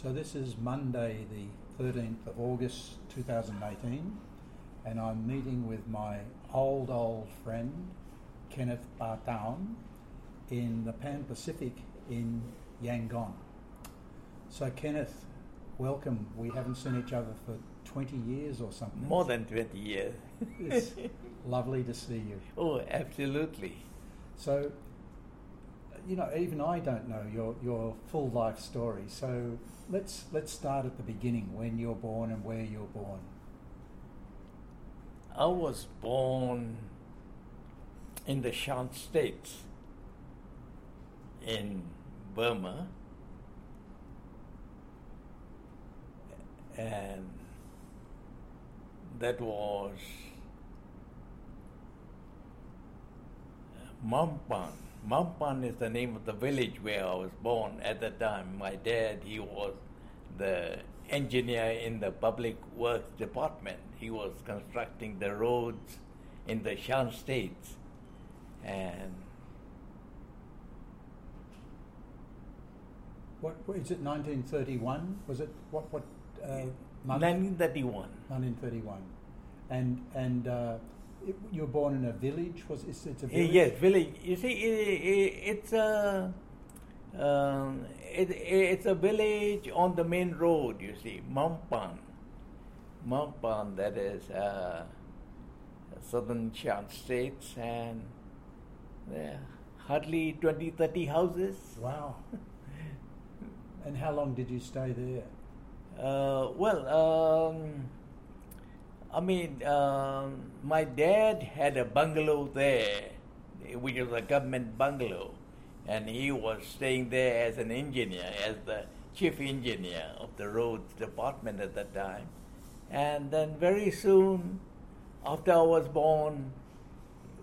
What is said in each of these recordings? So this is Monday the 13th of August 2018, and I'm meeting with my old friend Kenneth Bataung in the Pan Pacific in Yangon. So Kenneth, welcome. We haven't seen each other for 20 years or something. More than 20 years. It's lovely to see you. Oh, absolutely. So, you know, even I don't know your full life story. So let's start at the beginning, when you're born and where you're born. I was born in the Shan States in Burma. And that was Mampan. Mampan is the name of the village where I was born at that time. My dad, he was the engineer in the public works department. He was constructing the roads in the Shan States. And what is it? 1931? Was it what? 1931. 1931, and you were born in a village. It's a village? Yes, village. You see, it's a village on the main road. You see, Mampan. That is southern Shan States, and there are hardly 20-30 houses. Wow. And how long did you stay there? My dad had a bungalow there, which was a government bungalow, and he was staying there as an engineer, as the chief engineer of the roads department at that time. And then very soon after I was born,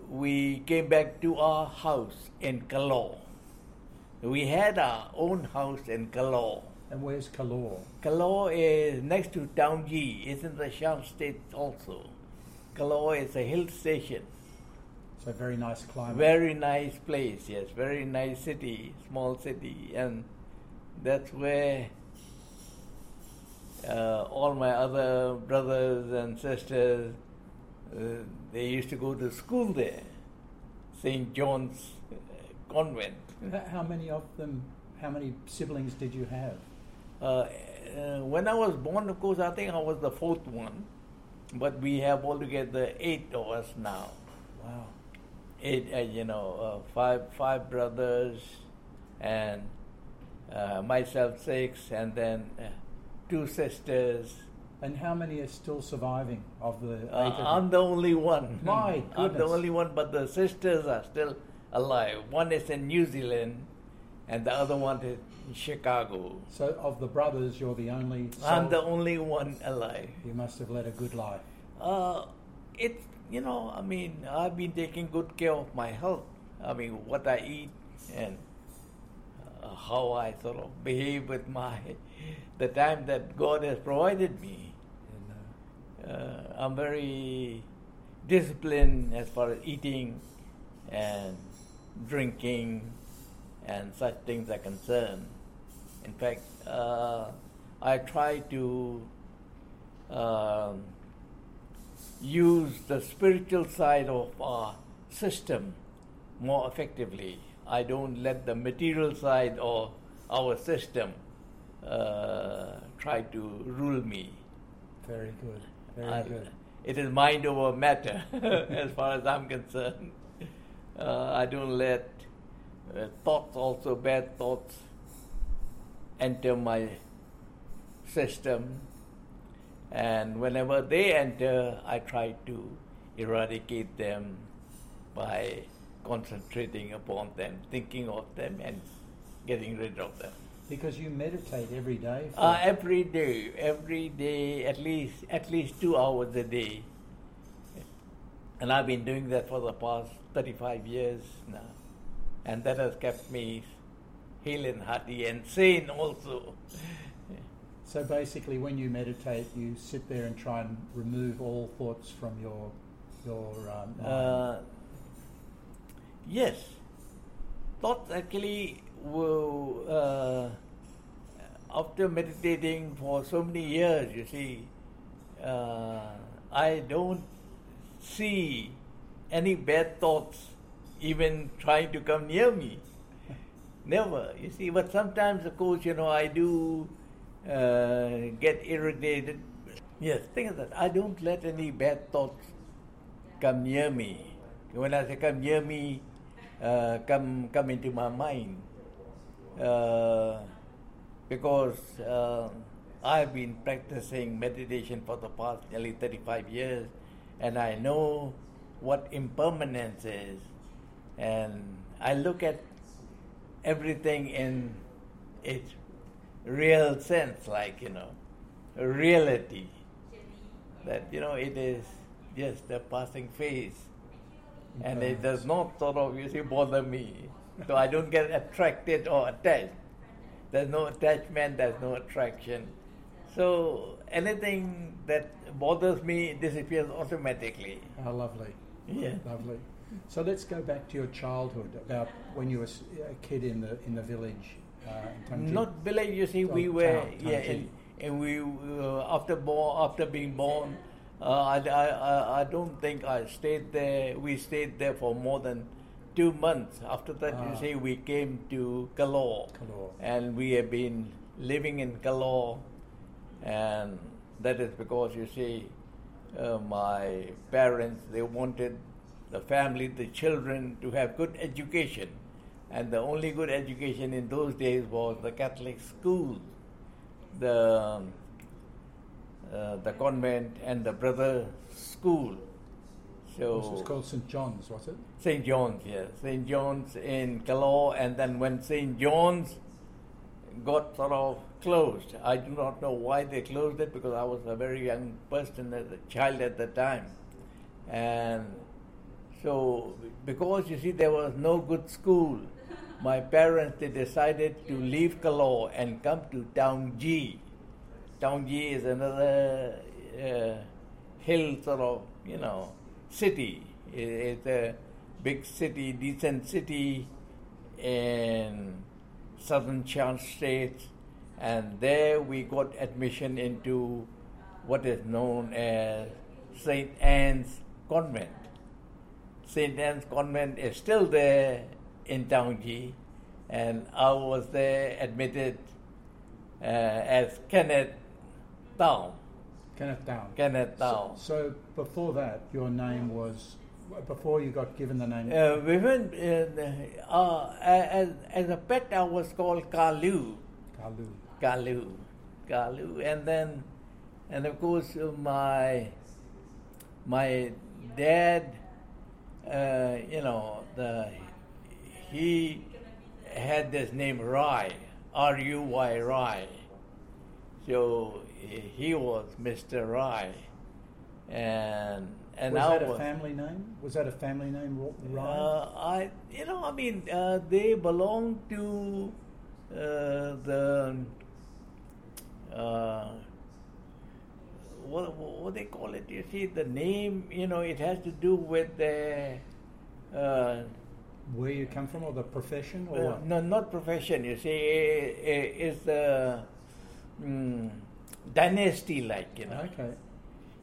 we came back to our house in Kalaw. We had our own house in Kalaw. And where's Kalor? Kalor is next to Taunggyi. It's in the Shan States also. Kalor is a hill station. It's a very nice climate. Very nice place, yes. Very nice city, small city. And that's where all my other brothers and sisters, they used to go to school there. St. John's Convent. How many siblings did you have? When I was born, of course, I think I was the fourth one, but we have altogether 8 of us now. Wow. 8, five brothers, and myself 6, and then 2 sisters. And how many are still surviving of the 8 of them? I'm the only one. My goodness. I'm the only one, but the sisters are still alive. One is in New Zealand, and the other one is in Chicago. So of the brothers, you're the only... I'm the only one alive. You must have led a good life. I've been taking good care of my health. I mean, what I eat and how I sort of behave with the time that God has provided me. And, I'm very disciplined as far as eating and drinking and such things are concerned. In fact, I try to use the spiritual side of our system more effectively. I don't let the material side of our system try to rule me. Very good, very good. It is mind over matter as far as I'm concerned. I don't let thoughts, also bad thoughts, enter my system, and whenever they enter, I try to eradicate them by concentrating upon them, thinking of them, and getting rid of them. Because you meditate every day? Every day, at least 2 hours a day, and I've been doing that for the past 35 years now. And that has kept me hale and hearty and sane also. So basically, when you meditate, you sit there and try and remove all thoughts from your mind? Yes. Thoughts actually after meditating for so many years, you see, I don't see any bad thoughts even trying to come near me. Never, you see. But sometimes, of course, you know, I do get irritated. Yes, think of that. I don't let any bad thoughts come near me. When I say come near me, come into my mind. Because I've been practicing meditation for the past nearly 35 years, and I know what impermanence is. And I look at everything in its real sense, like, you know, reality. That, you know, it is just a passing phase. And it does not sort of, you see, bother me. So I don't get attracted or attached. There's no attachment, there's no attraction. So anything that bothers me disappears automatically. Oh, lovely. Yeah. Lovely. So let's go back to your childhood, about when you were a kid in the village. In not village, you see, we were, town, yeah, and we after being born, I don't think I stayed there. We stayed there for more than 2 months. After that, you see, we came to Kaloor. And we have been living in Kaloor, and that is because, you see, my parents, they wanted the family, the children, to have good education. And the only good education in those days was the Catholic school, the convent, and the brother school. So it was called St. John's, was it? St. John's, yes. St. John's in Kalaw, and then when St. John's got sort of closed, I do not know why they closed it, because I was a very young person, as a child at the time. And so, because, you see, there was no good school, my parents, they decided to leave Kalaw and come to Taunggyi. Taunggyi is another hill sort of, you know, city. It's a big city, decent city in southern Shan States. And there we got admission into what is known as St. Anne's Convent. St. Anne's Convent is still there in Taunggyi, and I was there admitted as Kenneth Bataung. Kenneth Bataung. So before that, your name was, before you got given the name? As a pet, I was called Kaloor. And then, and of course, my dad, you know, he had this name Rai, R-U-Y, Rai. So he was Mr. Rai, and was that a family name? Was that a family name, Rai? They belong to what they call it, you see, the name, you know, it has to do with the where you come from, or the profession, or what? No, not profession, you see, it's the dynasty, like, you know. Okay.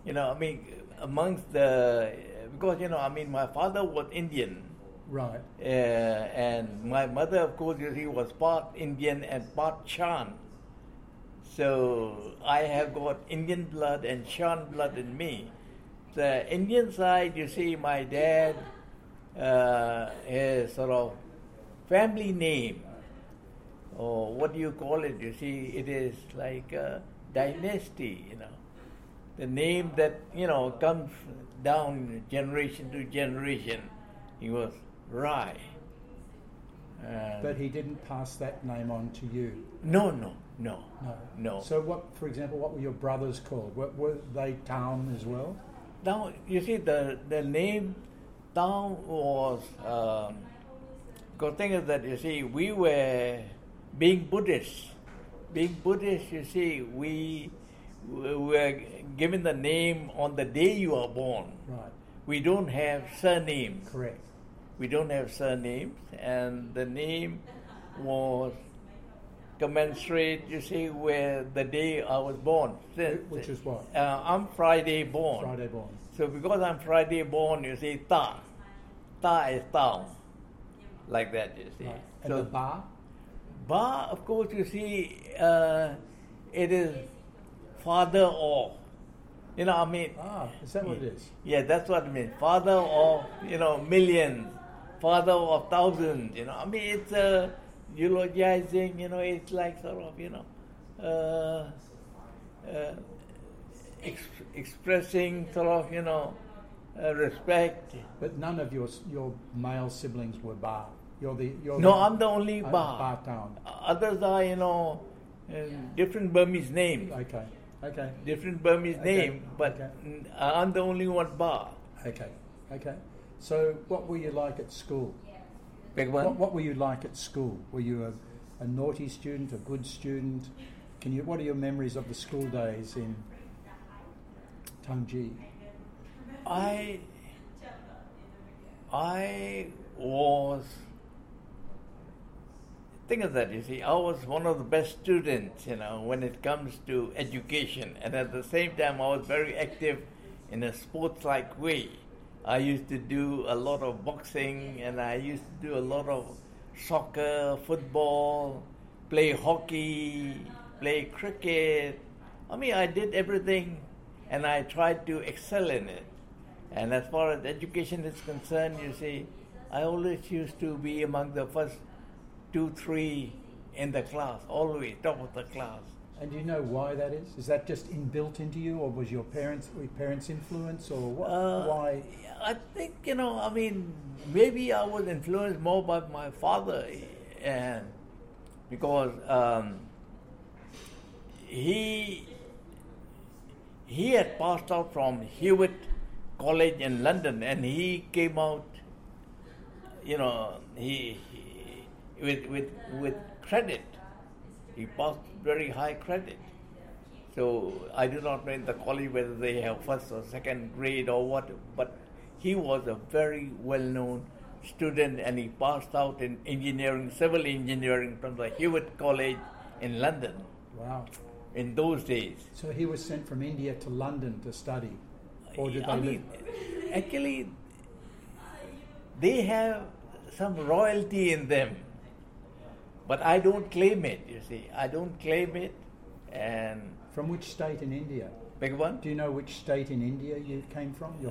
You know, I mean, amongst the, because, you know, I mean, my father was Indian. Right. And my mother, of course, you see, was part Indian and part Shan. So I have got Indian blood and Shan blood in me. The Indian side, you see, my dad, his sort of family name, or what do you call it, you see, it is like a dynasty, you know. The name that, you know, comes down generation to generation. He was Rai. But he didn't pass that name on to you? No. So what, for example, what were your brothers called? Were they Taung as well? Taung, you see, the name Taung was, good thing is that, you see, we were being Buddhists, you see, we were given the name on the day you are born. Right. We don't have surnames. Correct. We don't have surnames, and the name was commensurate, you see, with the day I was born. Which is what? I'm Friday born. Friday born. So because I'm Friday born, you see, Ta. Ta is town. Like that, you see. Right. And so the Ba? Ba, of course, you see, it is father or. You know what I mean? Ah, is that what it is? Yeah, that's what I mean. Father of, you know, millions. Father of thousands, you know. I mean, it's eulogizing, you know, it's like sort of, you know, expressing sort of, you know, respect. But none of your male siblings were Ba. I'm the only Ba. Bataung. Others are, you know, different Burmese names. Okay. Different Burmese name, but I'm the only one Ba. Okay. So, what were you like at school? What were you like at school? Were you a naughty student, a good student? What are your memories of the school days in Taunggyi? I was. Think of that, you see. I was one of the best students, you know, when it comes to education, and at the same time, I was very active in a sports-like way. I used to do a lot of boxing, and I used to do a lot of soccer, football, play hockey, play cricket. I mean, I did everything, and I tried to excel in it. And as far as education is concerned, you see, I always used to be among the first 2, 3 in the class, always top of the class. And do you know why that is? Is that just inbuilt into you, or was your parents' influence, or what? Why? I think, you know, I mean, maybe I was influenced more by my father, and because he had passed out from Hewitt College in London, and he came out, you know, he with credit. He passed very high credit. So I do not know in the college whether they have first or second grade or what, but he was a very well-known student, and he passed out in engineering, civil engineering, from the Hewitt College in London. Wow. In those days. So he was sent from India to London to study? Or did actually, they have some royalty in them. But I don't claim it, you see. I don't claim it, and... From which state in India? Beg one? Do you know which state in India you came from, your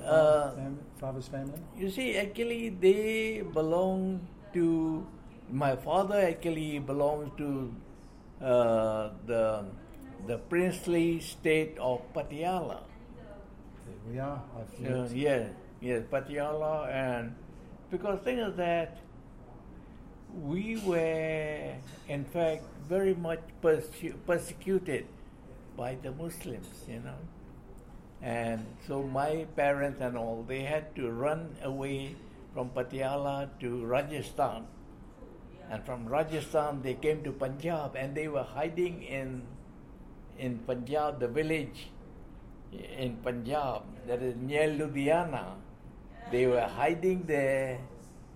father's family? You see, actually, they belong to... My father actually belongs to the princely state of Patiala. There we are. Yes, Patiala, and... Because thing is that... We were, in fact, very much persecuted by the Muslims, you know. And so my parents and all, they had to run away from Patiala to Rajasthan. And from Rajasthan, they came to Punjab, and they were hiding in Punjab, the village in Punjab, that is near Ludhiana. They were hiding there,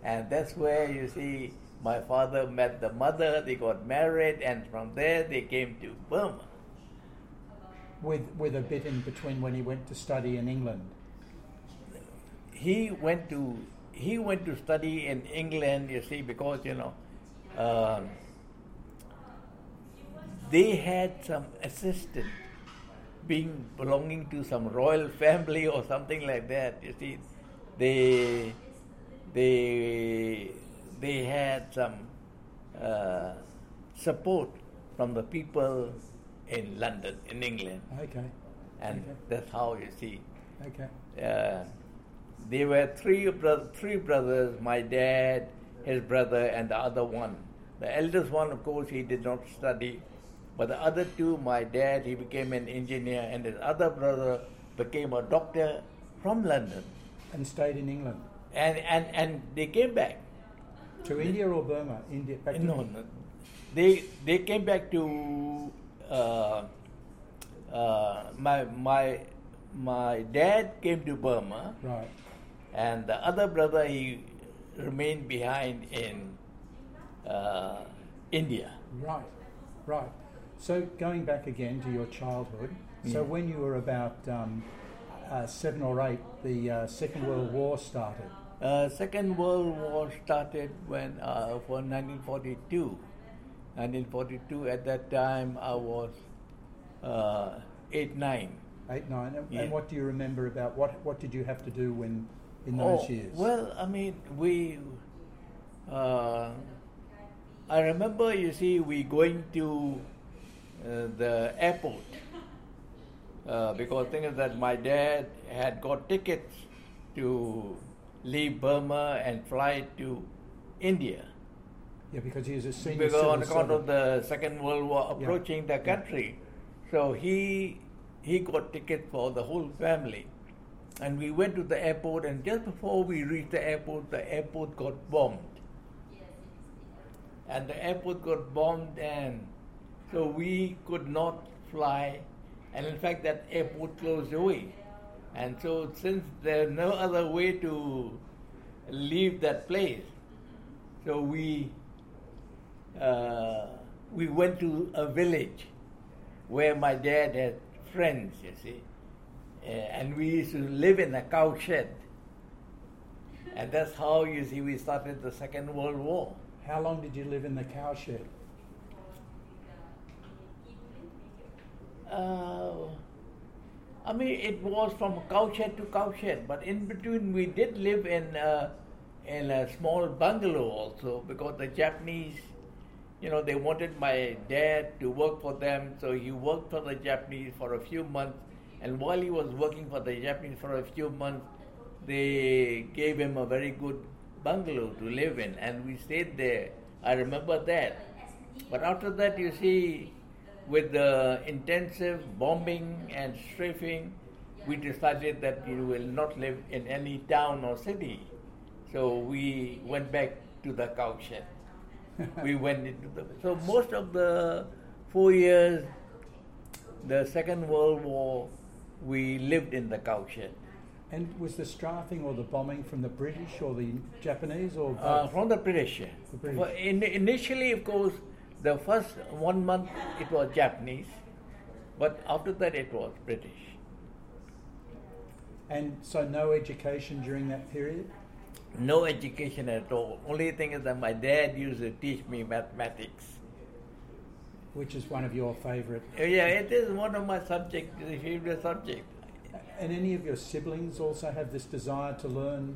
and that's where, you see, my father met the mother, they got married, and from there they came to Burma. With a bit in between when he went to study in England? He went to study in England, you see, because, you know, they had some assistant belonging to some royal family or something like that, you see. They had some support from the people in London, in England. And that's how, you see. There were three brothers, my dad, his brother, and the other one. The eldest one, of course, he did not study. But the other two, my dad, he became an engineer, and his other brother became a doctor from London. And stayed in England. And they came back. To India or Burma? India, no. They came back to my dad came to Burma, right? And the other brother, he remained behind in India, right? right. So going back again to your childhood, so when you were about 7 or 8, the Second World War started. Second World War started when for 1942. 1942, at that time I was 8, 9. 8, 9. And, yeah. And what do you remember about what did you have to do when in those years? Well, I mean, we... I remember, you see, we going to the airport because thing is that my dad had got tickets to leave Burma and fly to India. Yeah, because he is a senior. Because on account of the Second World War approaching the country, so he got tickets for the whole family, and we went to the airport. And just before we reached the airport got bombed. And the airport got bombed, and so we could not fly. And in fact, that airport closed away. And so since there's no other way to leave that place, so we went to a village where my dad had friends, you see. And we used to live in a cow shed. And that's how, you see, we started the Second World War. How long did you live in the cowshed? I mean, it was from cowshed to cowshed, but in between we did live in a small bungalow also, because the Japanese, you know, they wanted my dad to work for them, so he worked for the Japanese for a few months, and while he was working for the Japanese for a few months, they gave him a very good bungalow to live in, and we stayed there. I remember that. But after that, you see, with the intensive bombing and strafing, we decided that we will not live in any town or city. So we went back to the cowshed. We went into the... So most of the 4 years, the Second World War, we lived in the cowshed. And was the strafing or the bombing from the British or the Japanese or both? From the British? The British. Well, initially, of course, the first 1 month it was Japanese, but after that it was British. And so no education during that period? No education at all. Only thing is that my dad used to teach me mathematics. Which is one of your favourite? Yeah, it is one of my favourite subjects. And any of your siblings also have this desire to learn?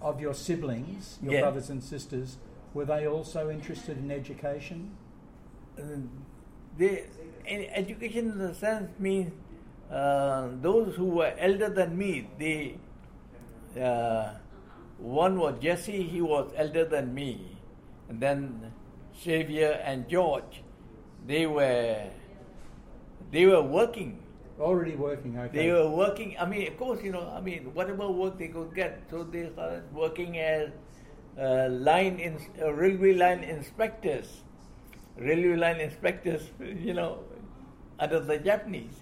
Of your siblings, your brothers and sisters, were they also interested in education? Education in the sense means those who were elder than me, they, one was Jesse, he was elder than me, and then Xavier and George, they were working. Already working, okay. They were working, I mean, of course, you know, I mean, whatever work they could get. So they started working as railway line inspectors. Railway line inspectors, you know, under the Japanese.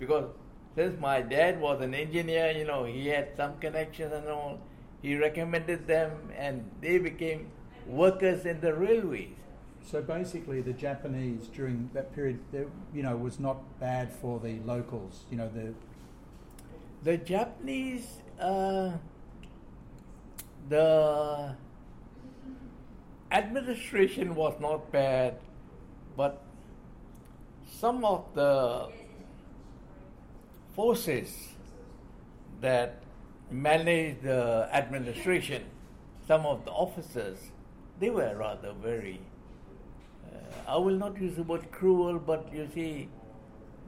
Because since my dad was an engineer, you know, he had some connections and all. He recommended them and they became workers in the railways. So basically, the Japanese during that period, you know, was not bad for the locals. You know, the Japanese, the administration was not bad, but some of the forces that managed the administration, some of the officers, they were rather very. I will not use the word cruel, but you see,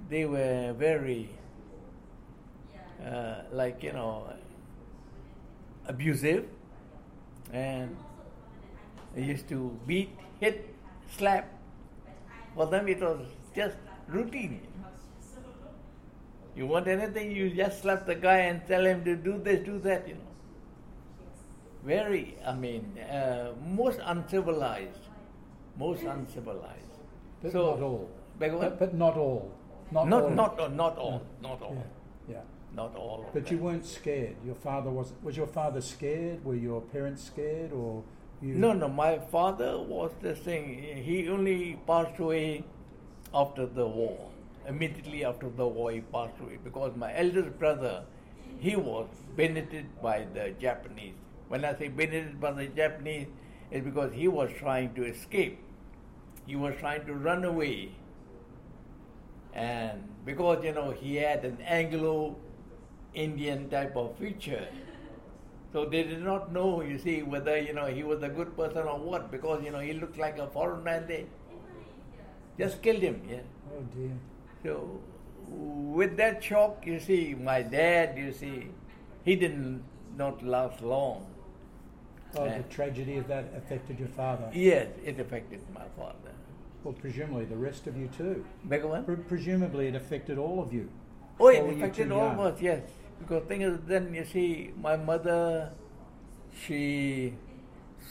they were very, like, you know, abusive, and they used to beat, hit, slap. For them it was just routine. You want anything, you just slap the guy and tell him to do this, do that, you know. Very, I mean, most uncivilized. But so, not all. But not all. Not all. Yeah. Not all. But you weren't scared. Your father was. Was your father scared? Were your parents scared, or You... No, my father was the thing. He only passed away after the war. Immediately after the war, he passed away because my eldest brother, he was benefited by the Japanese. When I say benefited by the Japanese, it's because he was trying to escape. He was trying to run away. And because, you know, he had an Anglo-Indian type of future, so they did not know, you see, whether, you know, he was a good person or what, because, you know, he looked like a foreigner and they just killed him, yeah. Oh, dear. So, with that shock, you see, my dad, you see, he did not last long. Oh, the tragedy of that affected your father? Yes, it affected my father. Well, presumably the rest of you too. Presumably it affected all of you. Oh, it affected all of us, yes. Because thing is, then you see, my mother, she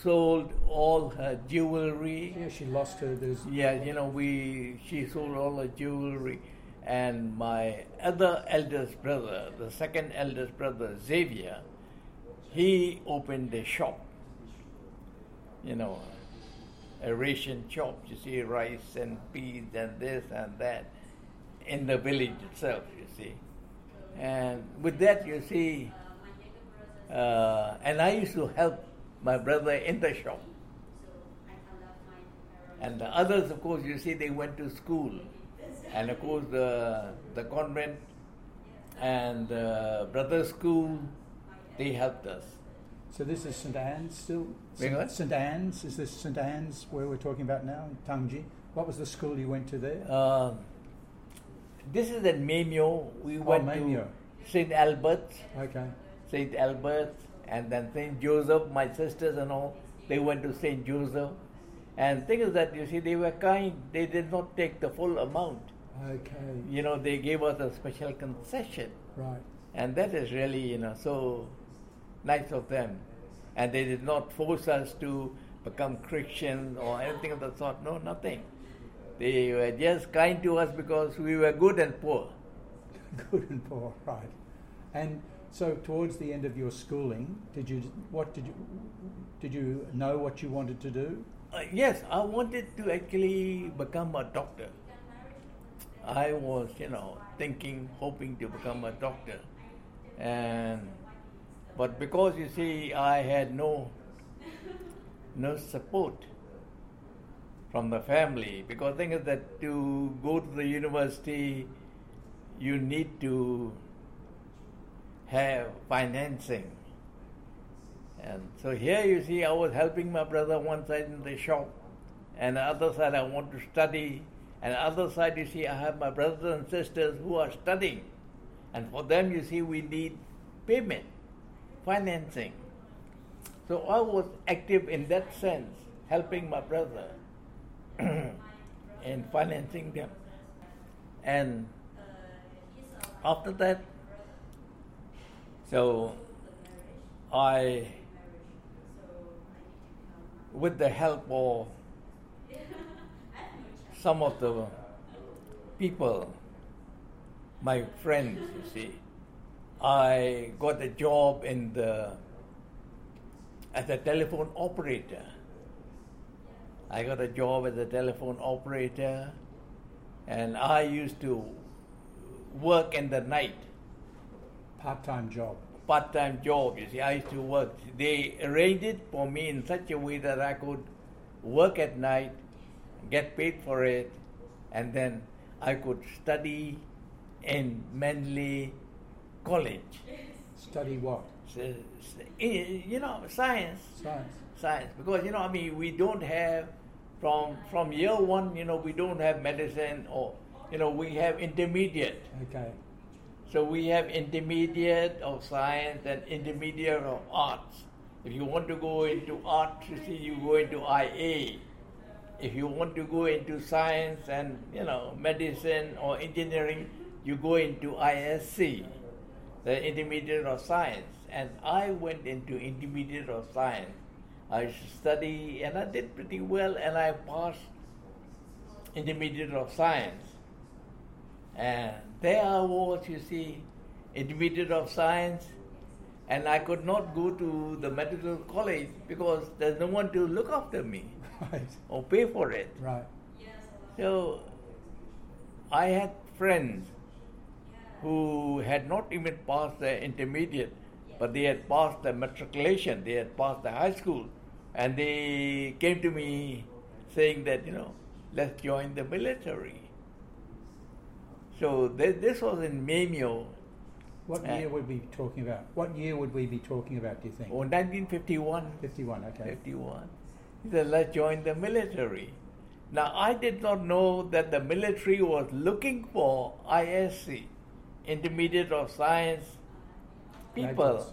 sold all her jewelry. Yeah, she lost her. Yeah, you know, she sold all her jewelry, and my other eldest brother, the second eldest brother, Xavier, he opened a shop. You know. A ration shop, you see, rice and peas and this and that in the village itself, you see. And with that, you see, and I used to help my brother in the shop. And the others, of course, you see, they went to school. And of course, the convent and the brother's school, they helped us. So this is St. Anne's still? St. Anne's? Is this St. Anne's where we're talking about now, Taunggyi? What was the school you went to there? This is at Maymyo. We went Maymyo. To St. Albert's. Okay. St. Albert's and then St. Joseph. My sisters and all, they went to St. Joseph. And thing is that, you see, they were kind. They did not take the full amount. Okay. You know, they gave us a special concession. Right. And that is really, you know, so... nice of them. And they did not force us to become Christian or anything of that sort. No, nothing. They were just kind to us because we were good and poor. Good and poor, right. And so towards the end of your schooling, did you know what you wanted to do? Yes, I wanted to actually become a doctor. I was, you know, thinking, hoping to become a doctor. But because, you see, I had no support from the family, because the thing is that to go to the university, you need to have financing. And so here, you see, I was helping my brother one side in the shop, and the other side I want to study, and the other side, you see, I have my brothers and sisters who are studying. And for them, you see, we need payment. Financing. So I was active in that sense, helping my brother in financing them. And after that, so I, with the help of some of the people, my friends, you see, I got a job as a telephone operator. I got a job as a telephone operator, and I used to work in the night. Part-time job, you see, I used to work. They arranged it for me in such a way that I could work at night, get paid for it, and then I could study in Manly College. Study what? You know, science. Science. Because, you know, I mean, we don't have, from year one, you know, we don't have medicine or, you know, we have intermediate. Okay. So we have intermediate of science and intermediate of arts. If you want to go into arts, you see, you go into IA. If you want to go into science and, you know, medicine or engineering, you go into ISC. The intermediate of science, and I went into intermediate of science. I studied, and I did pretty well, and I passed intermediate of science. And there I was, you see, intermediate of science, And I could not go to the medical college because there's no one to look after me or pay for it. Right. So I had friends who had not even passed their intermediate, but they had passed their matriculation, they had passed their high school, and they came to me saying that, you know, let's join the military. So this was in Maymyo. What year would we be talking about? Do you think? Oh, 1951. 51, okay. 51. He said, let's join the military. Now, I did not know that the military was looking for ISC, Intermediate of Science people,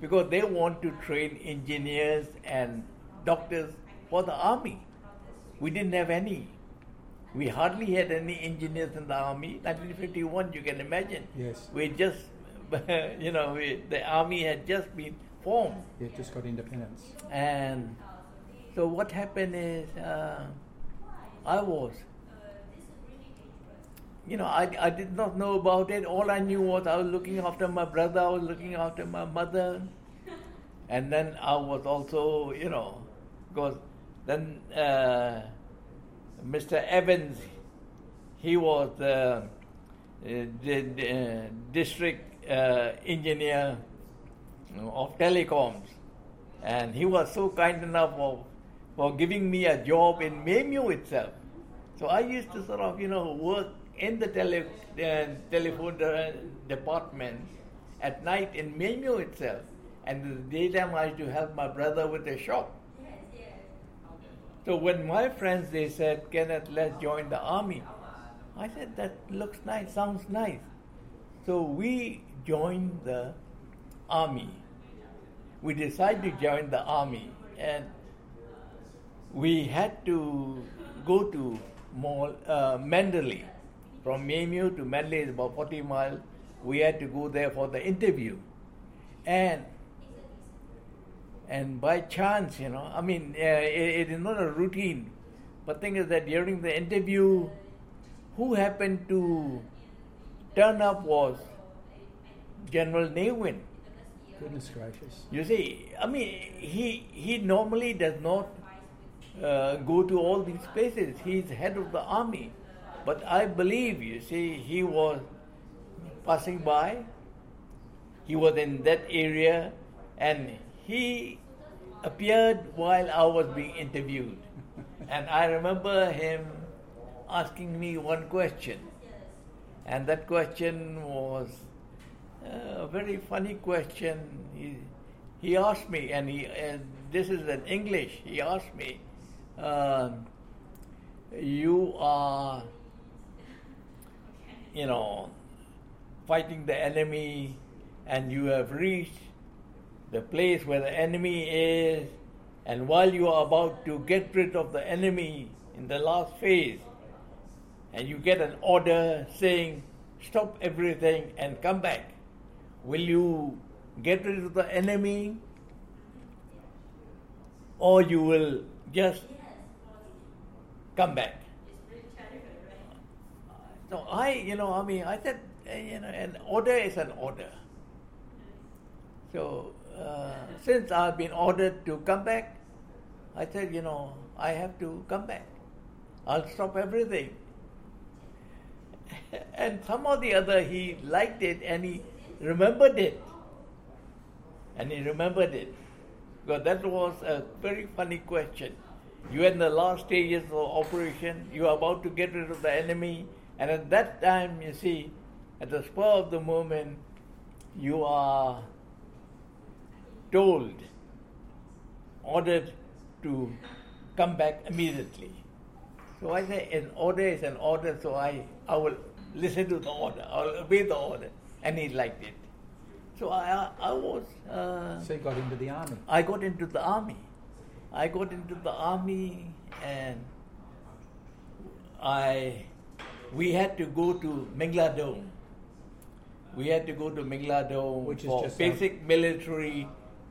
because they want to train engineers and doctors for the army. We didn't have any. We hardly had any engineers in the army. 1951, you can imagine. Yes. We just, you know, the army had just been formed. It just got independence. And so what happened is, I was, you know, I did not know about it. All I knew was I was looking after my brother, I was looking after my mother. And then I was also, you know, because then Mr. Evans, he was the district engineer of telecoms, and he was so kind enough for giving me a job in Maymyo itself. So I used to sort of, you know, work in the telephone department at night in Maymyo itself, and in the daytime I used to help my brother with the shop. So when my friends, they said, Kenneth, let's join the army. I said, that looks nice, sounds nice. So we joined the army. We decided to join the army. And we had to go to Mandalay. From Maymyo to Mandalay is about 40 miles. We had to go there for the interview. And by chance, you know, I mean, it is not a routine. But thing is that during the interview, who happened to turn up was General Ne Win. Goodness gracious! You see, I mean, he normally does not go to all these places. He's head of the army, but I believe, you see, he was passing by. He was in that area, and he appeared while I was being interviewed. And I remember him asking me one question. And that question was a very funny question. He asked me, and this is in English, he asked me, you are, you know, fighting the enemy, and you have reached the place where the enemy is, and while you are about to get rid of the enemy in the last phase, and you get an order saying, stop everything and come back. Will you get rid of the enemy, or you will just come back? So I said, you know, an order is an order. So, since I've been ordered to come back, I said, you know, I have to come back. I'll stop everything. And somehow the other, he liked it and he remembered it. Because that was a very funny question. You're in the last stages of operation, you're about to get rid of the enemy, and at that time, you see, at the spur of the moment, you are told, ordered to come back immediately. So I say an order is an order, so I will listen to the order, I will obey the order. And he liked it. So I was... so you got into the army? I got into the army and we had to go to Mingaladon. Which is for just basic military...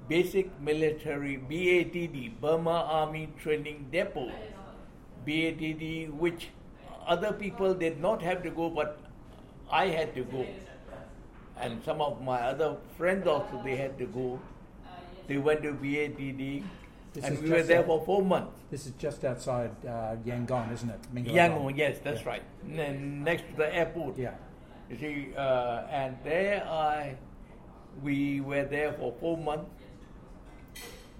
BATD, Burma Army Training Depot, BATD, which other people did not have to go, but I had to go. and some of my other friends also, they had to go. They went to BATD, and we were there for 4 months. This is just outside Yangon, isn't it? Yangon, yes, that's right. And then next to the airport. Yeah. You see, and there we were there for 4 months,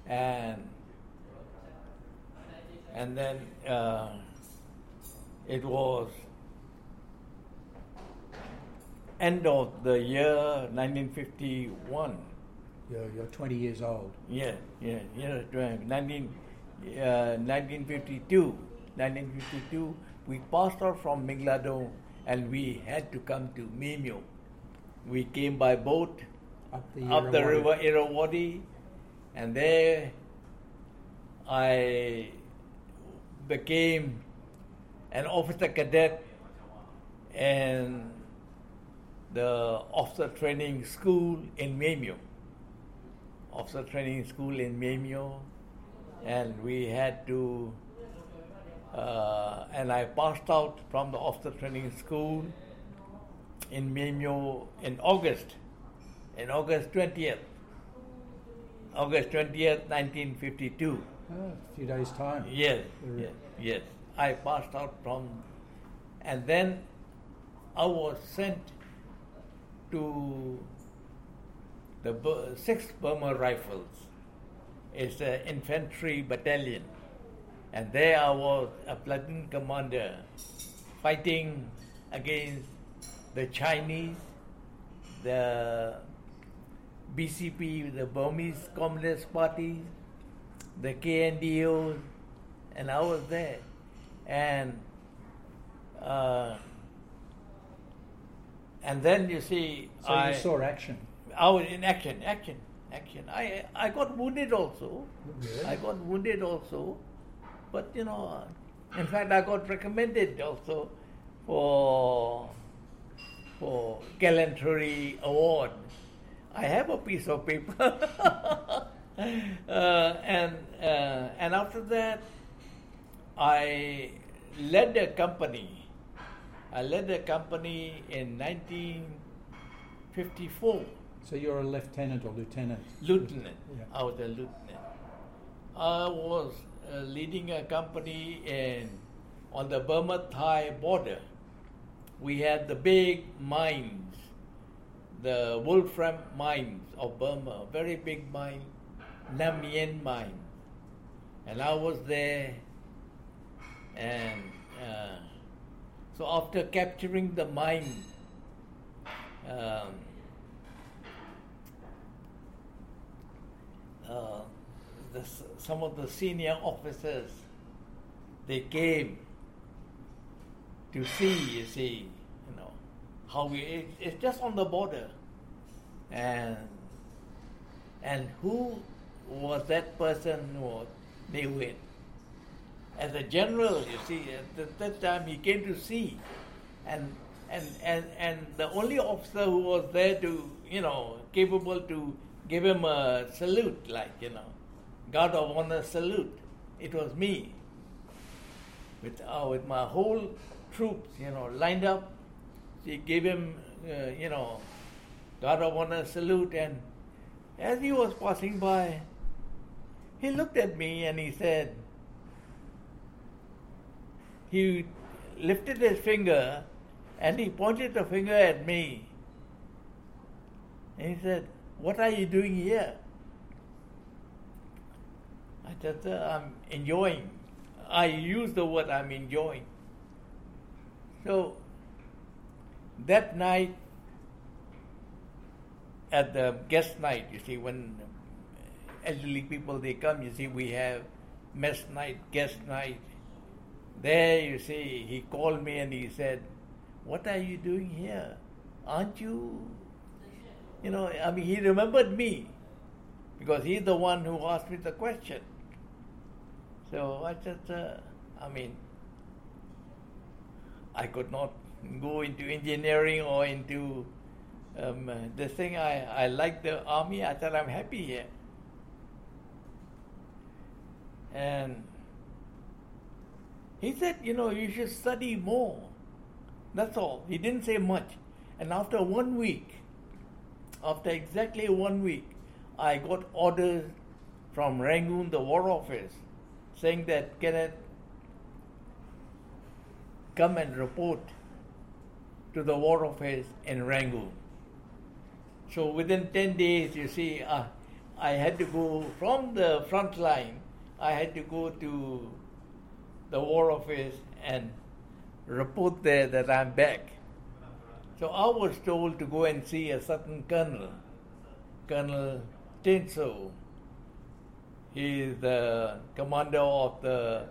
and then it was end of the year 1951. You're 20 years old. Yeah, 1952, we passed out from Mingaladon and we had to come to Maymyo. We came by boat up the river Irrawaddy, and there I became an officer cadet in the officer training school in Maymyo. And we had to, and I passed out from the officer training school in Maymyo in August 20th, 1952. A few days' time. Yes. I passed out from, and then I was sent to the 6th Burma Rifles. It's an infantry battalion. And there I was a platoon commander fighting against the Chinese, the BCP, the Burmese Communist Party, the KNDOs, and I was there. And then you see, so I, you saw action. I was in action. I got wounded also. Really? But you know, in fact, I got recommended also for gallantry award. I have a piece of paper, and after that, I led a company. In 1954. So you're a lieutenant or lieutenant? Lieutenant. Yeah. I was a lieutenant. I was leading a company on the Burma-Thai border. We had the big mines, the Wolfram mines of Burma, very big mine, Nam Yen mine. And I was there, and so after capturing the mine, some of the senior officers, they came to see, how it's just on the border, and who was that person? Was Ne Win. As a general, at that time he came to see, and the only officer who was there to, capable to give him a salute, guard of honor salute. It was me, with my whole troops, lined up. She gave him, guard of honor salute, and as he was passing by, he looked at me and he said, he lifted his finger and he pointed the finger at me. And he said, "What are you doing here?" I said, "I'm enjoying." I use the word "I'm enjoying." So that night, at the guest night, when elderly people, they come, we have mess night, guest night. There, he called me and he said, "What are you doing here? Aren't you?" He remembered me because he's the one who asked me the question. So I just, I could not go into engineering or into this thing. I liked the army. I thought, I'm happy here. And he said, you should study more. That's all. He didn't say much. And after 1 week, After exactly 1 week, I got orders from Rangoon, the War Office, saying that Kenneth, come and report to the War Office in Rangoon. So within 10 days, you see, I had to go from the front line, I had to go to the War Office and report there that I'm back. So I was told to go and see a certain colonel, Colonel Tin Soe. He is the commander of the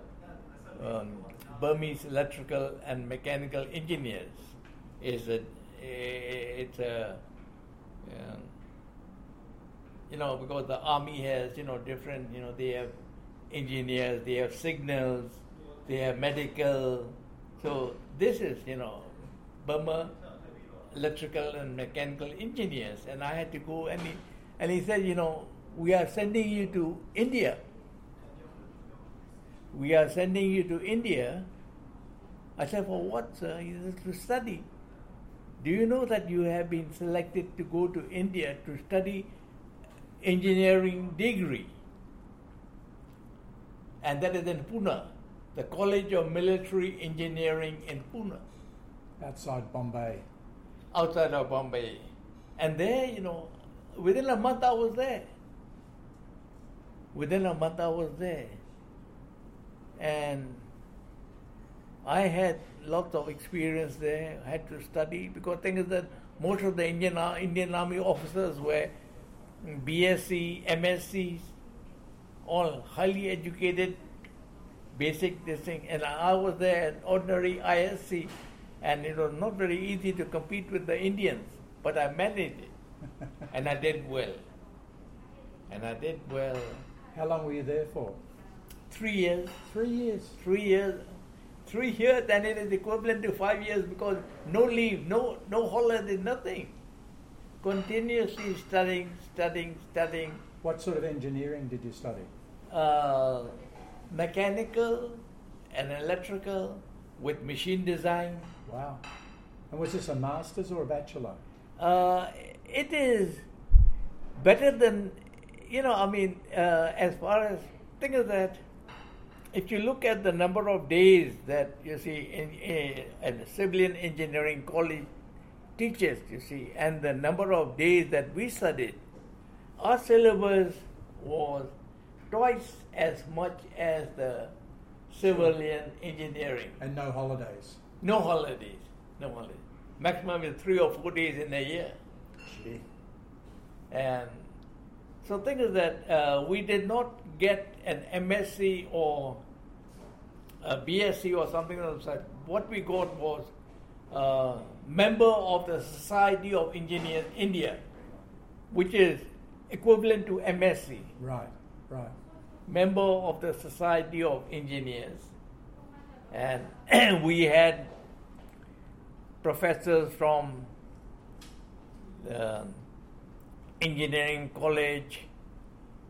Burmese Electrical and Mechanical Engineers. Because the army has, different, they have engineers, they have signals, they have medical. So this is, Burma Electrical and Mechanical Engineers, and I had to go, and he said, we are sending you to India. I said, for what, sir? He said, to study. Do you know that you have been selected to go to India to study engineering degree? And that is in Pune, the College of Military Engineering in Pune. Outside of Bombay. And there, within a month I was there. And I had lots of experience there. I had to study because thing is that most of the Indian Army officers were BSc, MScs, all highly educated, basic this thing. And I was there at ordinary ISC, and it was not very easy to compete with the Indians, but I managed it, and I did well. How long were you there for? 3 years. 3 years. 3 years, and it is equivalent to 5 years because no leave, no holiday, nothing. Continuously studying. What sort of engineering did you study? Mechanical and electrical with machine design. Wow. And was this a master's or a bachelor? It is better than, as far as, think of that. If you look at the number of days that you see in a civilian engineering college teaches, and the number of days that we studied, our syllabus was twice as much as the civilian engineering. And no holidays. No holidays. Maximum is 3 or 4 days in a year. Gee. And so thing is that we did not get an MSc or a BSc or something else. What we got was member of the Society of Engineers India, which is equivalent to MSc. Right. Member of the Society of Engineers. And we had professors from the engineering college,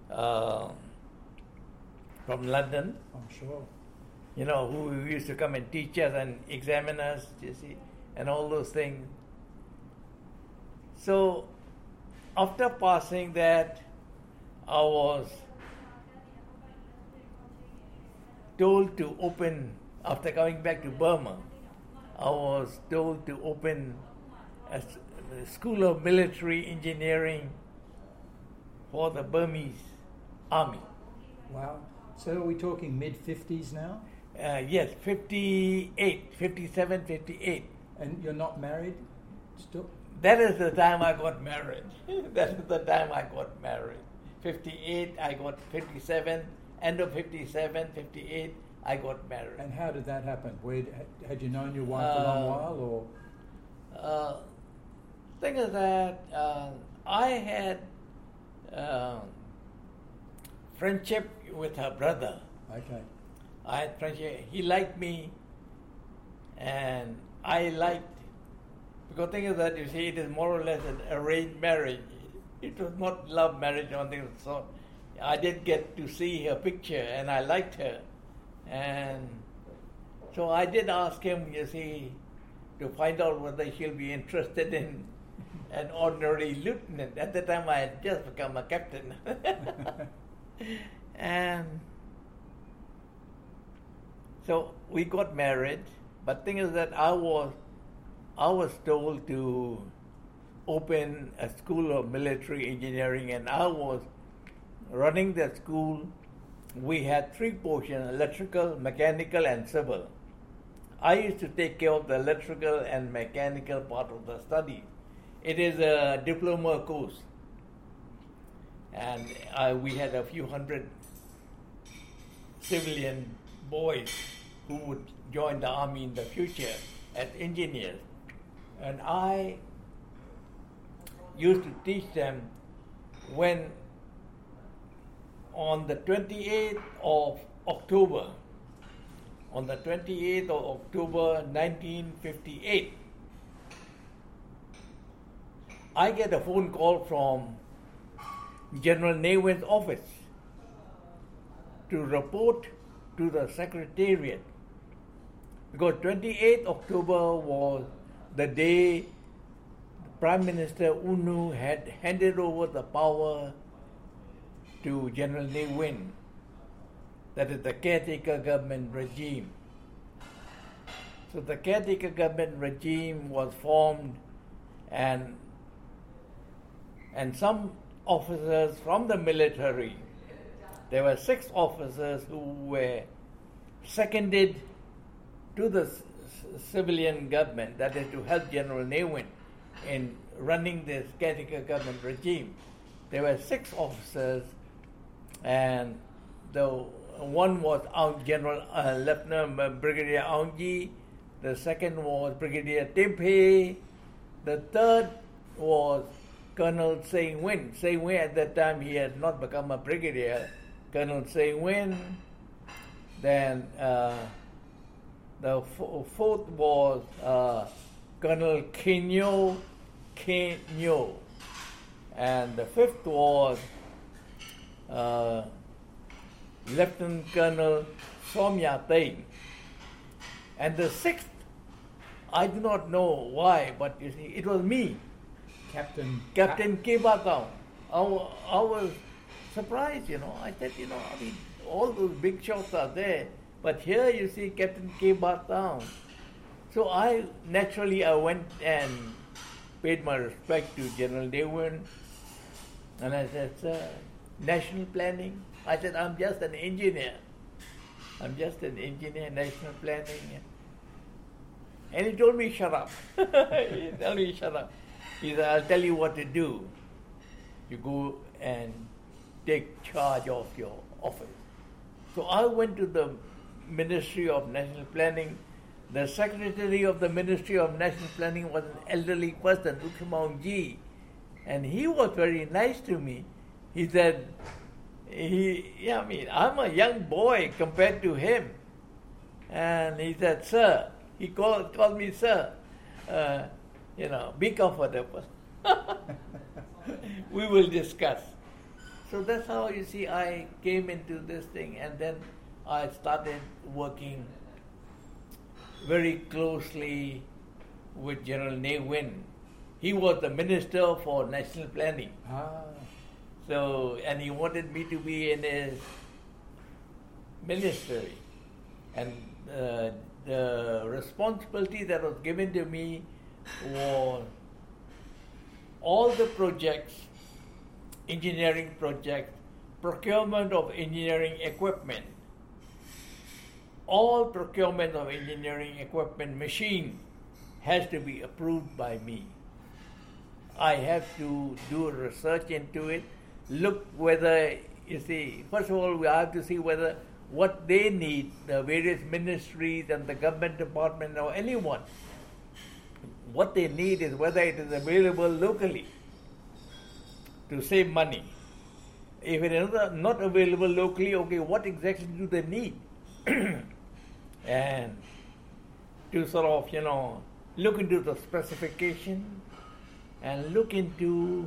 from London, I'm sure, who used to come and teach us and examine us, and all those things. So after passing that, I was told to open, after coming back to Burma, I was told to open a School of Military Engineering for the Burmese Army. Wow. So are we talking mid-50s now? Yes, 57, 58. And you're not married still? That is the time I got married. 58, I got 57. End of 57, 58, I got married. And how did that happen? Had you known your wife for a long while? Or? Thing is that I had friendship with her brother. Okay. I had friendship. He liked me, and I liked. Because thing is that it is more or less an arranged marriage. It was not love marriage or anything of the sort. I did get to see her picture, and I liked her, and so I did ask him, to find out whether he'll be interested in an ordinary lieutenant. At the time, I had just become a captain. And so we got married. But thing is that I was told to open a school of military engineering, and I was running the school. We had three portions: electrical, mechanical, and civil. I used to take care of the electrical and mechanical part of the study. It is a diploma course, and we had a few hundred civilian boys who would join the army in the future as engineers, and I used to teach them when on the 28th of October 1958, I get a phone call from General Ne Win's office to report to the Secretariat, because 28th October was the day Prime Minister Unu had handed over the power to General Ne Win, that is the caretaker government regime. So the caretaker government regime was formed, and some officers from the military, there were 6 officers who were seconded to the civilian government, that is to help General Ne Win in running this caretaker government regime. There were 6 officers, and the one was General Lieutenant Brigadier Aungji, the second was Brigadier Tempeh, the third was Colonel Seng Win. Seng Win, at that time, he had not become a brigadier. Colonel Seng Win. Then the fourth was Colonel Kenyo, and the fifth was Lieutenant Colonel Somya Tain. And the sixth, I do not know why, but you see, it was me. Captain K. Bataung. I was surprised, you know. I said, you know, I mean, all those big shots are there, but here you see Captain K. Bataung. So I went and paid my respect to General Ne Win, and I said, sir, national planning? I said, I'm just an engineer, national planning. And he told me, shut up. He said, I'll tell you what to do. You go and take charge of your office. So I went to the Ministry of National Planning. The Secretary of the Ministry of National Planning was an elderly person, Ukhamong Ji, and he was very nice to me. He said, I'm a young boy compared to him. And he said, sir, he called me sir, be comfortable. We will discuss. So that's how, you see, I came into this thing, and then I started working very closely with General Ne Win. He was the Minister for National Planning. So, and he wanted me to be in his ministry. And the responsibility that was given to me was all the projects, engineering projects, procurement of engineering equipment, all procurement of engineering equipment, machine, has to be approved by me. I have to do research into it, look whether, you see, first of all, we have to see whether what they need, the various ministries and the government department or anyone, what they need is whether it is available locally to save money. If it is not available locally, okay, what exactly do they need? And to sort of, you know, look into the specification and look into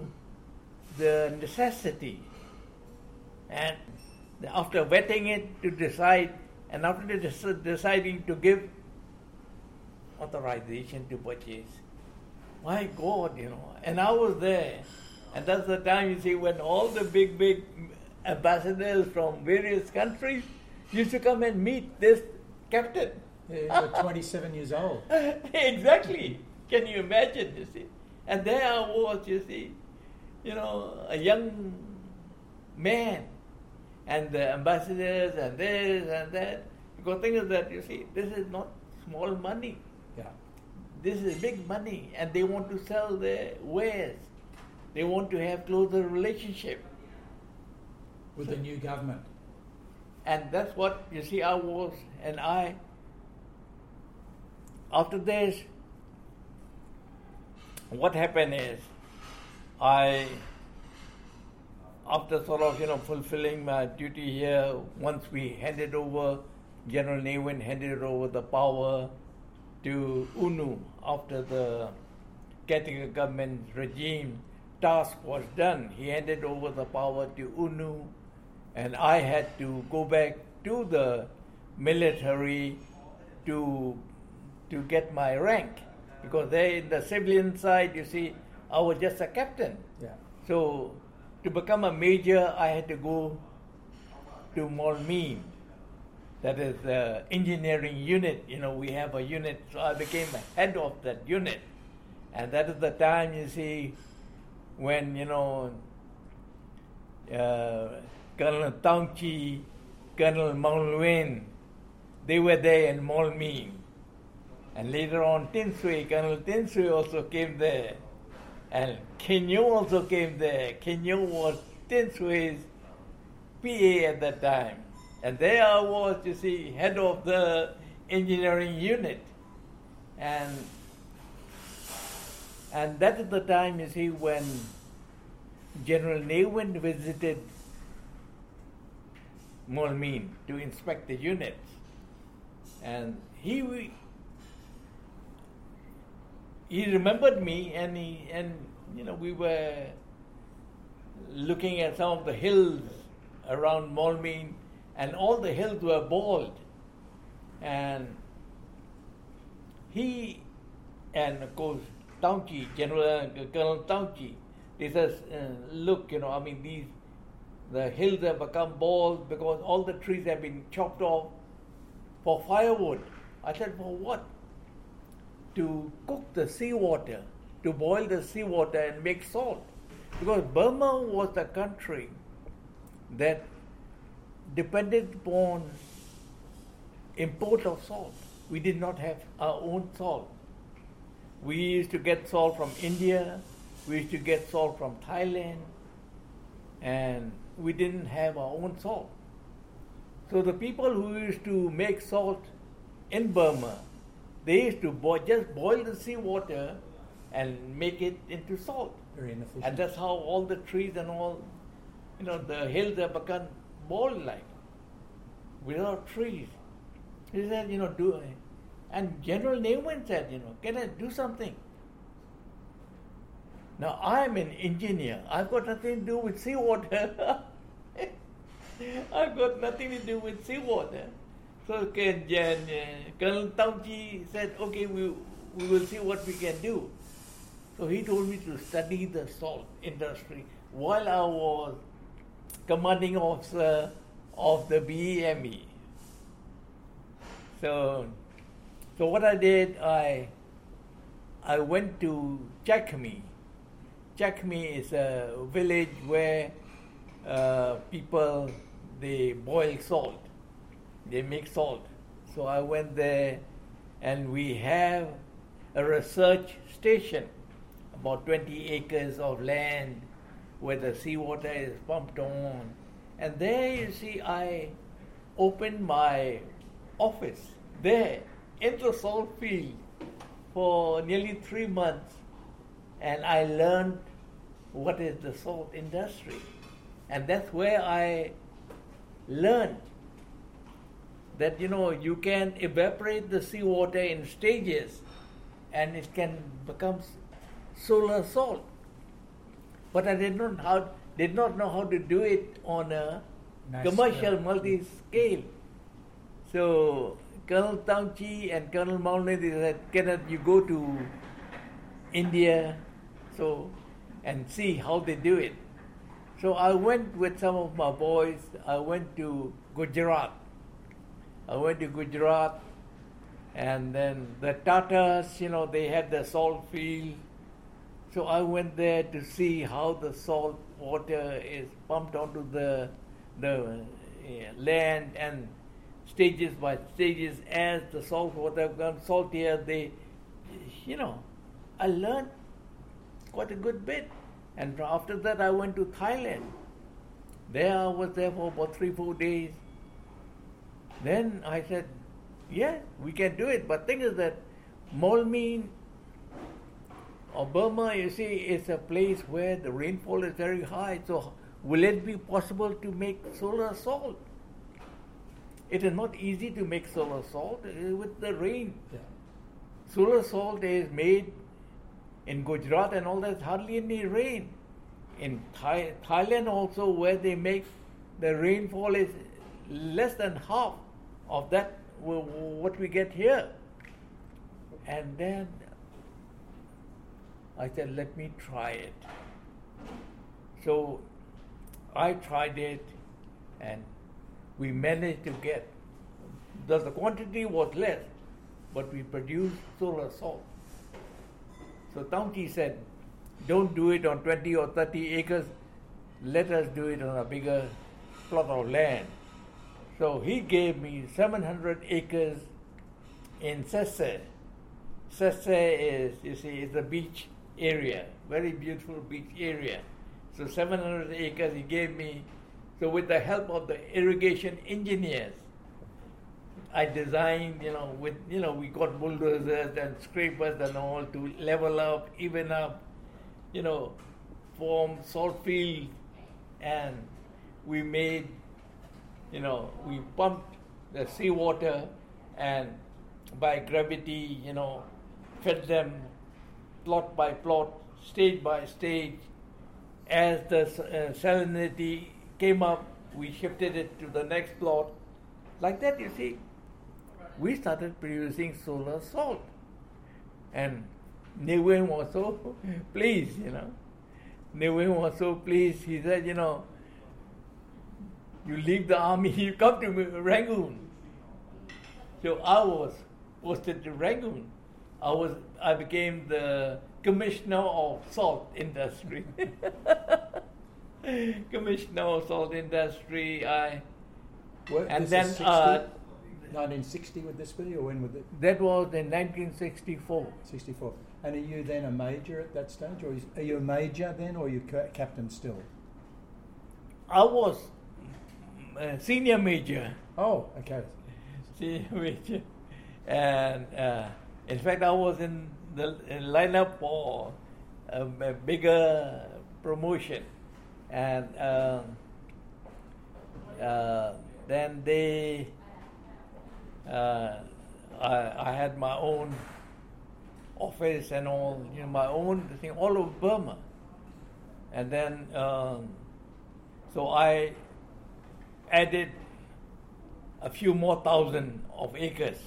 the necessity, and after vetting it to decide, and after deciding to give authorization to purchase. My God, you know. And I was there. And that's the time, you see, when all the big, big ambassadors from various countries used to come and meet this captain. They were 27 years old. Exactly. Can you imagine, you see? And there I was, you see, you know, a young man. And the ambassadors and this and that. Because thing is that, you see, this is not small money. Yeah. This is big money. And they want to sell their wares. They want to have closer relationship with the new government. And that's what, you see, I was, and I, after this, what happened is, I, after sort of, you know, fulfilling my duty here, once we handed over, General Ne Win handed over the power to UNU after the Catholic government regime task was done. He handed over the power to UNU, and I had to go back to the military to get my rank, because there in the civilian side, you see, I was just a captain. Yeah. So to become a major, I had to go to Moulmein, that is the engineering unit. You know, we have a unit, so I became head of that unit. And that is the time, you see, when, you know, Colonel Tongchi, Colonel Maung Luen, they were there in Moulmein. And later on, Tin Soe, Colonel Tin Soe also came there. And Kenyo also came there. Kenyo was Tin Soe's PA at that time. And there I was, you see, head of the engineering unit. And that is the time, you see, when General Ne Win visited Moulmein to inspect the units. And he remembered me, and you know, we were looking at some of the hills around Moulmein, and all the hills were bald. And he, and of course, Tongchi, Colonel Tongchi, he says, look, you know, I mean, the hills have become bald because all the trees have been chopped off for firewood. I said, for what? To cook the seawater, to boil the seawater and make salt. Because Burma was a country that depended upon import of salt. We did not have our own salt. We used to get salt from India, we used to get salt from Thailand, and we didn't have our own salt. So the people who used to make salt in Burma, they used to boil the seawater and make it into salt. Very inefficient. And that's how all the trees and all, you know, the hills have become bald like, without trees. He said, you know, do it. And General Ne Win said, you know, can I do something? Now, I'm an engineer. I've got nothing to do with seawater. I've got nothing to do with seawater. So Colonel Tongchi said, okay, we will see what we can do. So he told me to study the salt industry while I was commanding officer of the BEME. So what I did, I went to Chakmi. Chakmi is a village where people, they boil salt. They make salt. So I went there, and we have a research station, about 20 acres of land where the seawater is pumped on. And there, you see, I opened my office there in the salt field for nearly 3 months, and I learned what is the salt industry. And that's where I learned that, you know, you can evaporate the seawater in stages and it can become solar salt. But I did not know how to do it on a commercial multi-scale. So Colonel Tongchi and Colonel Maung Luen, they said, Kenneth, you go to India, so, and see how they do it. So I went with some of my boys. I went to Gujarat. And then the Tatars, you know, they had the salt field. So I went there to see how the salt water is pumped onto the land, and stages by stages, as the salt water becomes saltier, they, you know, I learned quite a good bit. And after that, I went to Thailand. There I was there for about 3-4 days. Then I said, yeah, we can do it. But thing is that Moulmein or Burma, you see, is a place where the rainfall is very high. So will it be possible to make solar salt? It is not easy to make solar salt with the rain. Yeah. Solar salt is made in Gujarat and all that, hardly any rain. In Thailand also, where they make the rainfall is less than half of that what we get here. And then I said, let me try it. So I tried it, and we managed to get, thus the quantity was less, but we produced solar salt. So Tongchi said, don't do it on 20 or 30 acres, let us do it on a bigger plot of land. So he gave me 700 acres in Sese. Sese is, you see, is a beach area, very beautiful beach area. So 700 acres he gave me. So with the help of the irrigation engineers, I designed, you know, with, you know, we got bulldozers and scrapers and all to level up, even up, you know, form salt field, and we made, you know, we pumped the seawater and by gravity, you know, fed them plot by plot, stage by stage. As the salinity came up, we shifted it to the next plot. Like that, you see, we started producing solar salt. And Ne Win was so pleased, you know. Ne Win was so pleased, he said, you know, you leave the army, you come to Rangoon. So I was posted to Rangoon. I became the Commissioner of Salt Industry. Commissioner of Salt Industry, and then 1960 would this be, or when would it? That was in 1964. 64. And are you then a major at that stage, or are you a major then, or are you captain still? I was senior major. Oh, okay. Senior major, and in fact, I was in the lineup for a bigger promotion, and. Then they, I had my own office and all, you know, my own thing, all over Burma. And then, so I added a few more thousand of acres,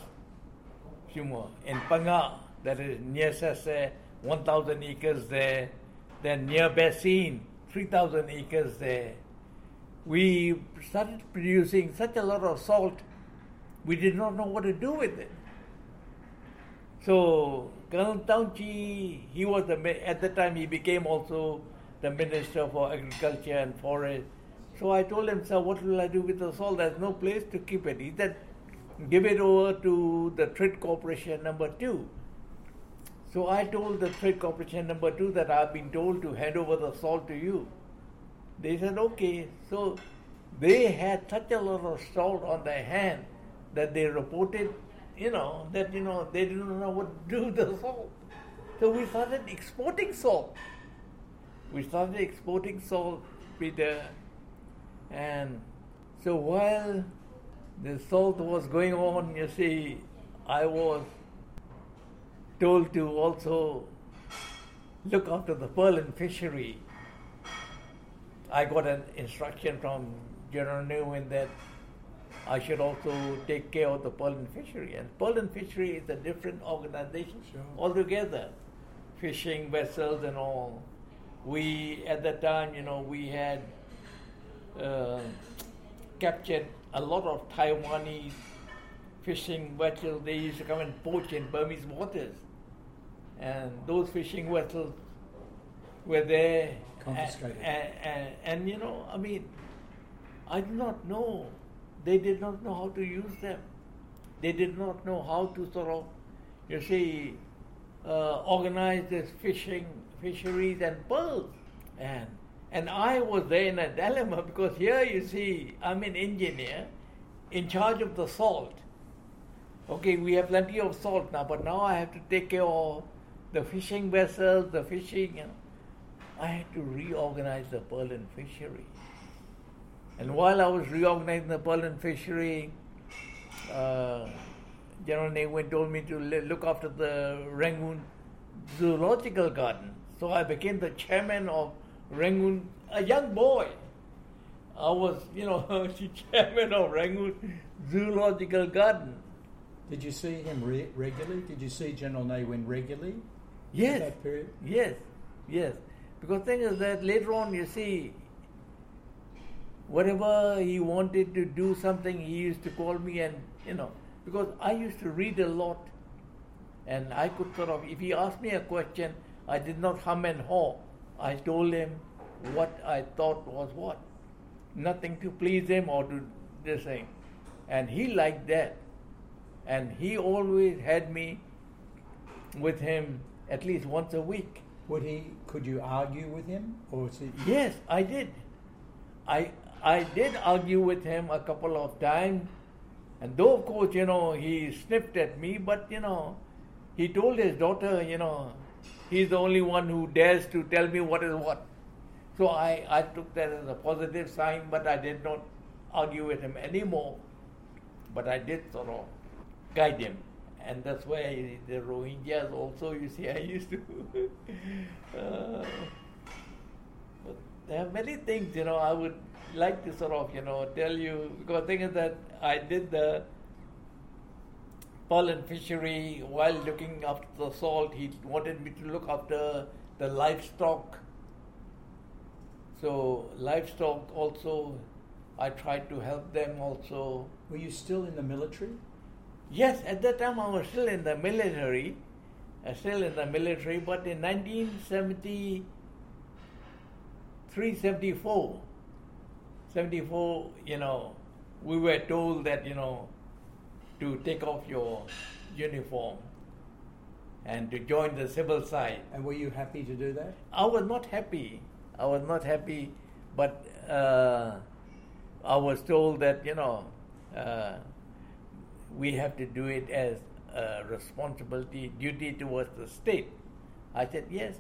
in Panga, that is near Sese, 1,000 acres there, then near Basin, 3,000 acres there. We started producing such a lot of salt, we did not know what to do with it. So Colonel Tongchi, he was at the time he became also the Minister for Agriculture and Forest. So I told him, sir, what will I do with the salt? There's no place to keep it. He said, give it over to the Trade Corporation number 2. So I told the Trade Corporation number 2 that I've been told to hand over the salt to you. They said, okay. So they had such a lot of salt on their hand that they reported, you know, that, you know, they didn't know what to do with the salt. So we started exporting salt. Peter. And so while the salt was going on, you see, I was told to also look after the pearl and fishery. I got an instruction from General Ne Win that I should also take care of the pearl and fishery. And pearl and fishery is a different organization altogether. fishing vessels and all. We, at that time, you know, we had captured a lot of Taiwanese fishing vessels. They used to come and poach in Burmese waters. And those fishing vessels were there. Confiscated. And you know, I mean, I do not know. They did not know how to use them. They did not know how to sort of, you see, organize this fisheries and pearls. And I was there in a dilemma because here, you see, I'm an engineer in charge of the salt. Okay, we have plenty of salt now, but now I have to take care of the fishing vessels, the fishing, you know. I had to reorganize the pearl and fishery. And while I was reorganizing the pearl and fishery, General Ne Win told me to look after the Rangoon Zoological Garden. So I became the chairman of Rangoon, a young boy. I was, you know, chairman of Rangoon Zoological Garden. Did you see him regularly? Did you see General Ne Win regularly? Yes. In that period? Yes, yes. Because the thing is that later on, you see, whatever he wanted to do something, he used to call me and, you know, because I used to read a lot and I could sort of, if he asked me a question, I did not hum and haw. I told him what I thought was what. Nothing to please him or to this thing. And he liked that. And he always had me with him at least once a week. Could you argue with him? Or was it... Yes, I did. I did argue with him a couple of times, and though, of course, you know, he sniffed at me, but, you know, he told his daughter, you know, he's the only one who dares to tell me what is what. So I took that as a positive sign, but I did not argue with him anymore. But I did sort of guide him. And that's why the Rohingyas also, you see, I used to... There are many things, you know, I would like to sort of, you know, tell you, because the thing is that I did the pearl and fishery while looking after the salt. He wanted me to look after the livestock. So livestock also, I tried to help them also. Were you still in the military? Yes, at that time I was still in the military, but in 1974, you know, we were told that, you know, to take off your uniform and to join the civil side. And were you happy to do that? I was not happy, but I was told that, you know, we have to do it as a responsibility, duty towards the state. I said, yes,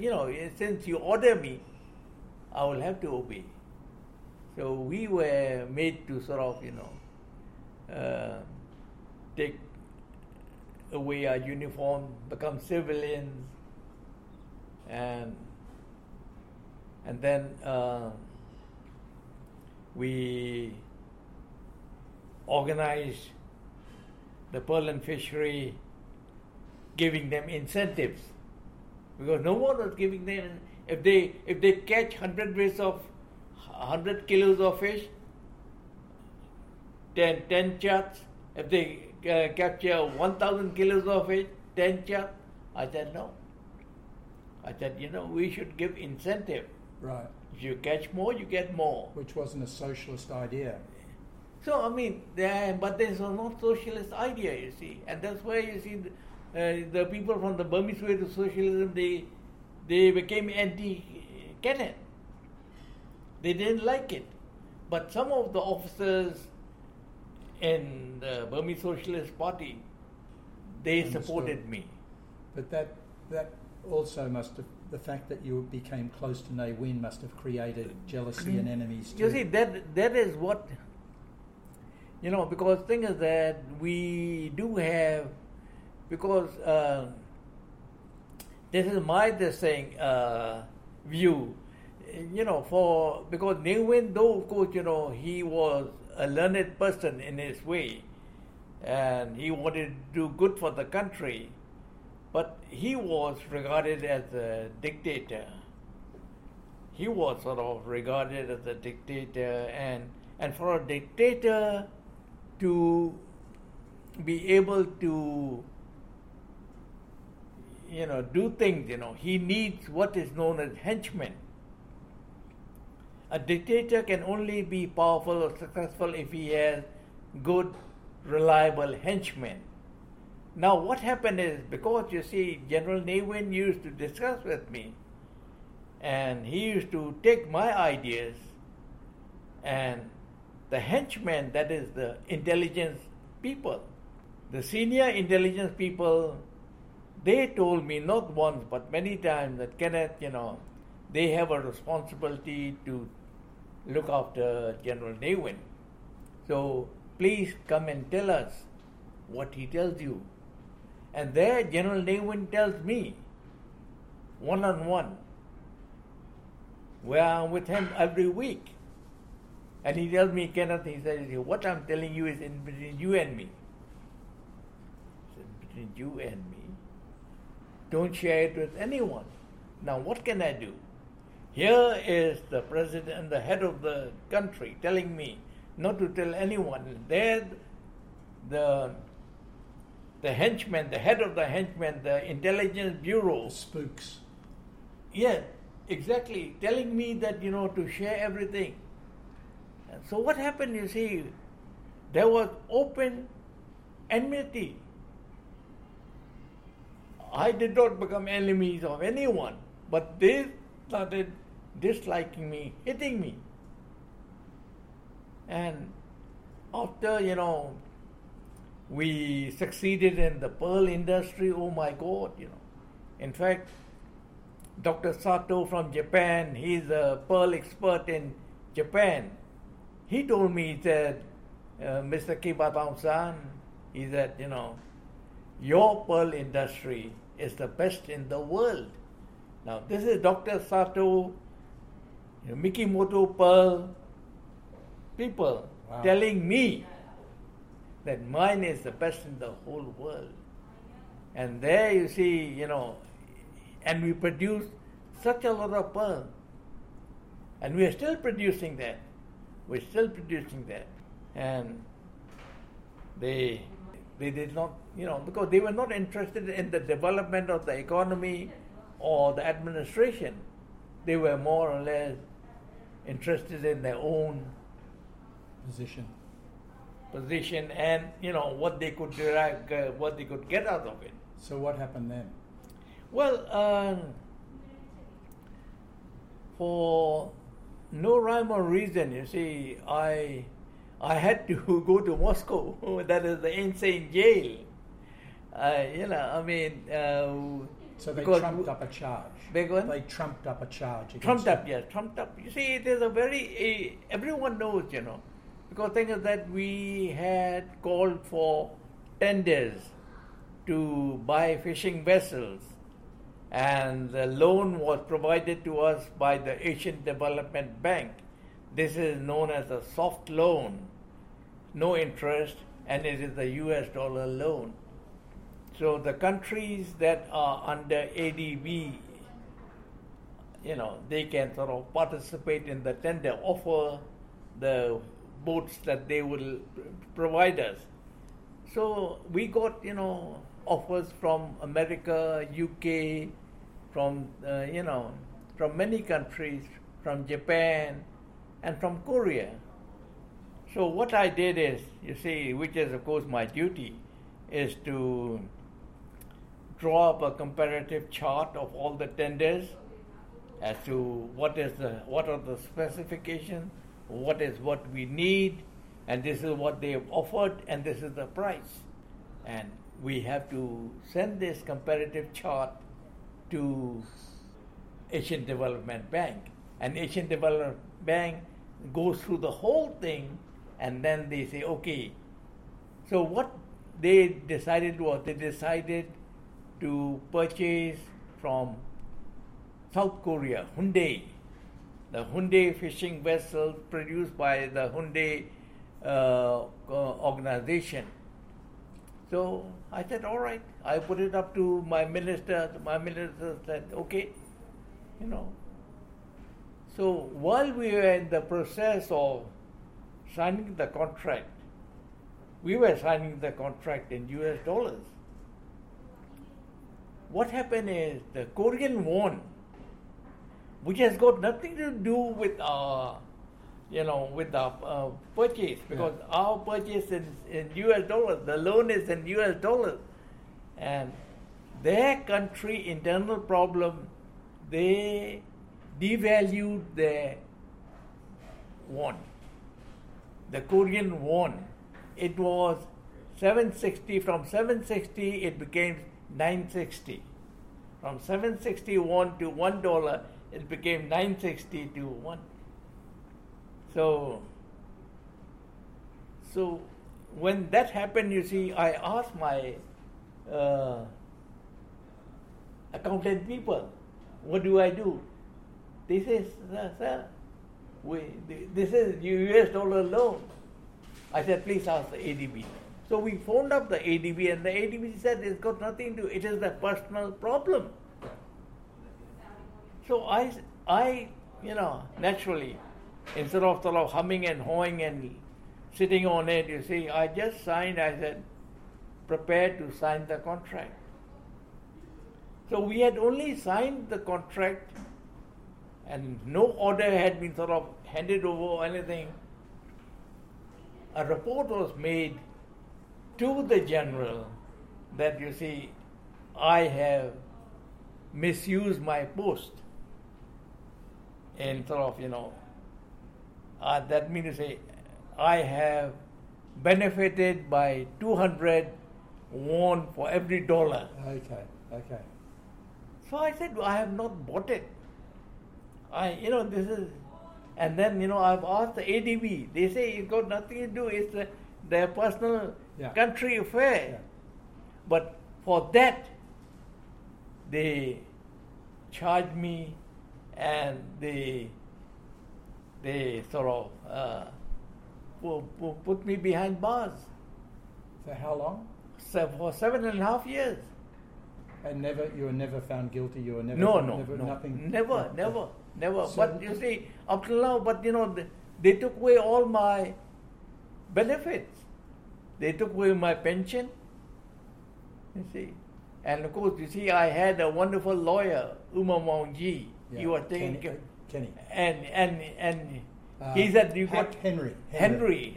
you know, since you order me, I will have to obey. So we were made to sort of, you know, take away our uniform, become civilians, and then we organized the pearl and fishery, giving them incentives, because no one was giving them. If they catch 100 kilos of fish, 10 charts. If they capture 1,000 kilos of fish, 10 charts. I said, no. I said, you know, we should give incentive. Right. If you catch more, you get more. Which wasn't a socialist idea. So, I mean, but there's a not socialist idea, you see. And that's why, you see, the people from the Burmese way to socialism, they became anti-Kenneth. They didn't like it. But some of the officers in the Burmese Socialist Party, they supported me. But that also must have, the fact that you became close to Ne Win must have created jealousy and enemies too. You see, that is what, you know, because the thing is that we do have, because... this is my view, you know, because Ne Win, though, of course, you know, he was a learned person in his way, and he wanted to do good for the country, But he was regarded as a dictator. He was sort of regarded as a dictator, and for a dictator to be able to, you know, do things, you know, he needs what is known as henchmen. A dictator can only be powerful or successful if he has good, reliable henchmen. Now what happened is, because you see, General Ne Win used to discuss with me, and he used to take my ideas, and the henchmen, that is the intelligence people, the senior intelligence people, they told me not once but many times that, Kenneth, you know, they have a responsibility to look after General Ne Win. So please come and tell us what he tells you. And there General Ne Win tells me, one-on-one, where I'm with him every week. And he tells me, Kenneth, he says, what I'm telling you is in between you and me. I said, between you and me? Don't share it with anyone. Now what can I do? Here is the president and the head of the country telling me not to tell anyone. There the henchmen, the head of the henchmen, the intelligence bureau. The spooks. Yeah, exactly. Telling me that, you know, to share everything. And so what happened, you see, there was open enmity. I did not become enemies of anyone, but they started disliking me, hitting me. And after, you know, we succeeded in the pearl industry, oh my God, you know. In fact, Dr. Sato from Japan, he's a pearl expert in Japan. He told me, he said, Mr. K. Bataung-san, he said, you know, your pearl industry is the best in the world. Now, this is Dr. Sato, Mikimoto Pearl people, wow, telling me that mine is the best in the whole world. And there you see, you know, and we produce such a lot of pearl. And we are still producing that. We're still producing that. And they did not, you know, because they were not interested in the development of the economy or the administration. They were more or less interested in their own position, and, you know, what they could derive, what they could get out of it. So what happened then? Well, for no rhyme or reason, you see, I had to go to Moscow. That is the insane jail. So they trumped up a charge. They trumped up a charge. Trumped up. You see, there's a very, everyone knows, you know, because the thing is that we had called for tenders to buy fishing vessels, and the loan was provided to us by the Asian Development Bank. This is known as a soft loan, no interest, and it is a US dollar loan. So the countries that are under ADB, you know, they can sort of participate in the tender, offer the boats that they will provide us. So we got, you know, offers from America, UK, from, you know, from many countries, from Japan, and from Korea. So what I did is, you see, which is of course my duty, is to draw up a comparative chart of all the tenders as to what are the specifications, what is what we need, and this is what they have offered, and this is the price. And we have to send this comparative chart to Asian Development Bank. And Asian Development Bank goes through the whole thing, and then they say, okay. So what they decided was, they decided to purchase from South Korea, Hyundai, the Hyundai fishing vessels produced by the Hyundai organization. So I said, all right. I put it up to my minister. My minister said, okay, you know. So while we were in the process of signing the contract, we were signing the contract in US dollars. What happened is the Korean won, which has got nothing to do with our, you know, with our purchase, because our purchase is in US dollars, the loan is in US dollars. And their country internal problem, they devalued their won, the Korean won. It was 760, from 760 it became 960. From 761 to $1, it became 960 to 1. So when that happened, you see, I asked my accountant people, what do I do? They say, sir, this is US dollar loan. I said, please ask the ADB. So we phoned up the ADB, and the ADB said it's got nothing to do, it is a personal problem. So I, you know, naturally, instead of sort of humming and hawing and sitting on it, you see, I just signed, I said, prepare to sign the contract. So we had only signed the contract, and no order had been sort of handed over or anything. A report was made to the general that, you see, I have misused my post. And sort of, you know, that means to say, I have benefited by 200 won for every dollar. Okay. So I said, I have not bought it. And then, you know, I've asked the ADB. They say it's got nothing to do. It's their personal country affair. Yeah. But for that, they charged me, and they sort of put me behind bars. For how long? So for 7.5 years. And you were never found guilty. You were never. Never. So but you see, up till now, but you know, they took away all my benefits. They took away my pension, you see. And of course, you see, I had a wonderful lawyer, Uma Maungji. Yeah. You were taking Kenny. And he said, you got Henry.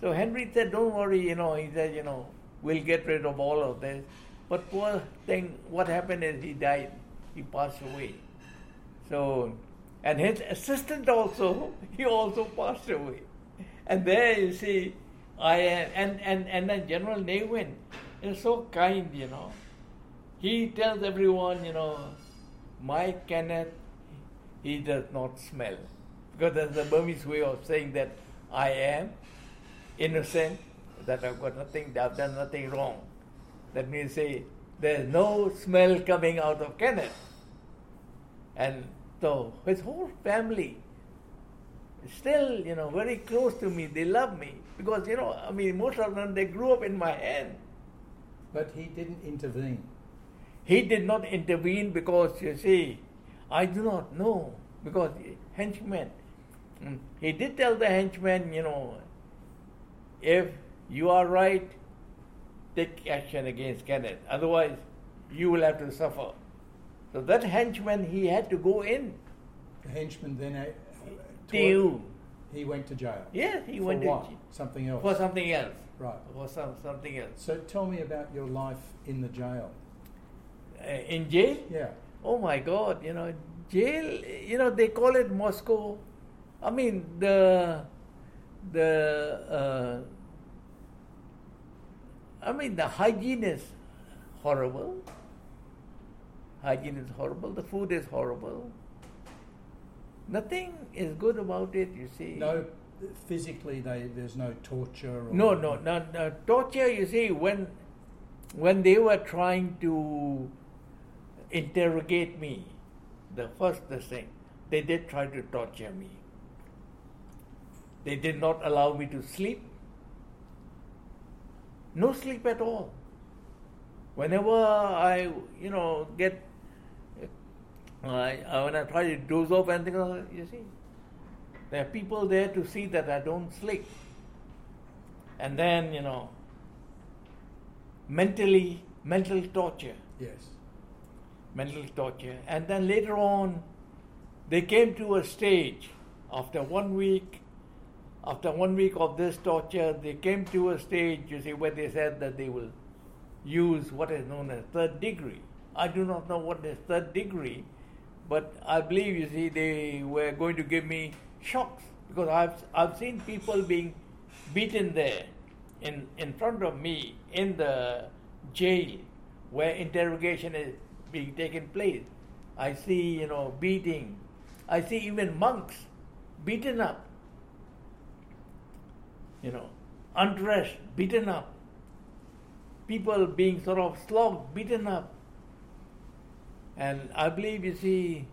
So Henry said, don't worry, you know, he said, you know, we'll get rid of all of this. But poor thing, what happened is he died. He passed away. So, and his assistant also, he also passed away. And there you see, I am, and then General Ne Win is so kind, you know. He tells everyone, you know, my Kenneth, he does not smell. Because that's the Burmese way of saying that I am innocent, that I've got nothing, I've done nothing wrong. That means say, there's no smell coming out of Kenneth. And so his whole family is still, you know, very close to me. They love me because, you know, I mean, most of them, they grew up in my hand. But he didn't intervene. He did not intervene because, you see, I do not know, because henchman, he did tell the henchman, you know, if you are right, take action against Kenneth. Otherwise, you will have to suffer. So that henchman, he had to go in. The henchman then... He went to jail. Yes, he went to jail. Something else. For something else. Right. For something else. So tell me about your life in the jail. In jail? Yeah. Oh my God, you know, jail, you know, they call it Moscow. I mean, the hygiene is horrible. Hygiene is horrible, the food is horrible. Nothing is good about it, you see. No, physically there's no torture? Or no. Torture, you see, when they were trying to interrogate me, the first thing, they did try to torture me. They did not allow me to sleep. No sleep at all. Whenever I, get, when I try to doze off and think, you see, there are people there to see that I don't sleep. And then, mental torture. Yes. Mental torture. And then later on, they came to a stage, after one week of this torture, they came to a stage, where they said that they will use what is known as third degree. I do not know what is third degree, but I believe, they were going to give me shocks, because I've seen people being beaten there in front of me in the jail where interrogation is being taken place. I see, beating. I see even monks beaten up. Undressed, beaten up. People being sort of slogged, beaten up. And I believe, they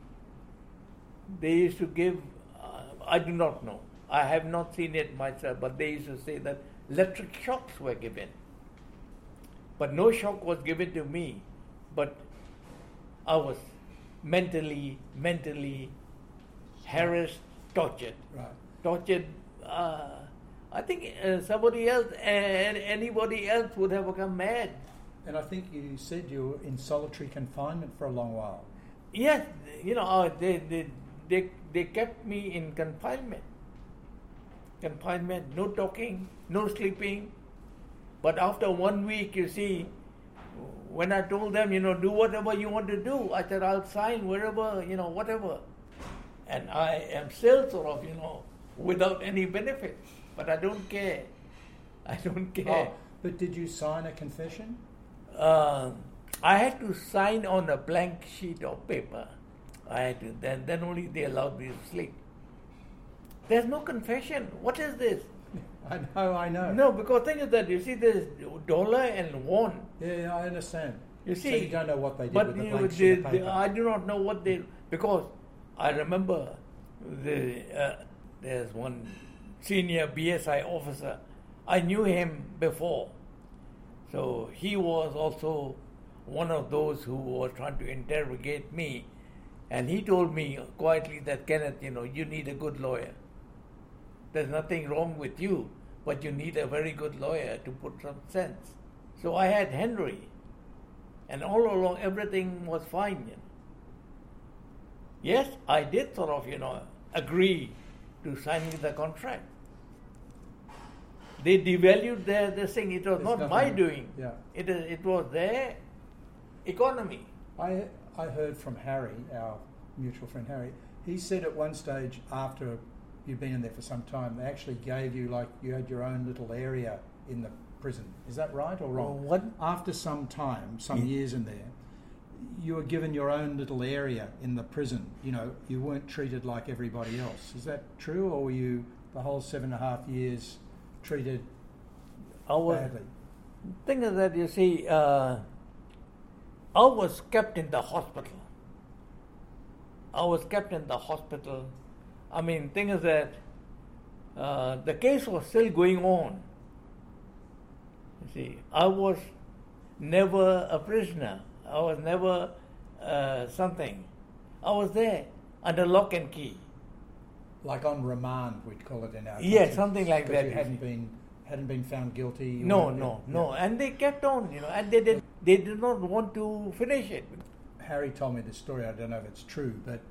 used to give, I do not know. I have not seen it myself, but they used to say that electric shocks were given. But no shock was given to me, but I was mentally harassed, tortured. Right. Tortured, I think somebody else and anybody else would have become mad. And I think you said you were in solitary confinement for a long while. Yes, they kept me in confinement. No talking, no sleeping. But after 1 week, when I told them, do whatever you want to do, I said, I'll sign wherever, whatever. And I am still sort of, without any benefits. But I don't care. Oh, but did you sign a confession? I had to sign on a blank sheet of paper. I had to. Then only they allowed me to sleep. There's no confession. What is this? I know. No, because thing is that, there's dollar and won. Yeah, I understand. So you don't know what they did with the blank sheet of paper. I do not know what they... Because I remember there's one senior BSI officer. I knew him before. So he was also one of those who were trying to interrogate me. And he told me quietly that, Kenneth, you need a good lawyer. There's nothing wrong with you, but you need a very good lawyer to put some sense. So I had Henry, and all along everything was fine. Yes, I did sort of, agree to signing the contract. They devalued this thing. It was not my doing. Yeah. It was their economy. I heard from Harry, our mutual friend Harry. He said at one stage after you'd been in there for some time, they actually gave you, like, you had your own little area in the prison. Is that right or wrong? Well, after some time, years in there, you were given your own little area in the prison. You weren't treated like everybody else. Is that true, or were you the whole 7.5 years treated badly? The thing is that, I was kept in the hospital. I mean, thing is that the case was still going on. I was never a prisoner. I was never something. I was there under lock and key. Like on remand, we'd call it in our country. Yeah, something like that. You hadn't been found guilty. No. And they kept on, and they did not want to finish it. Harry told me this story. I don't know if it's true, but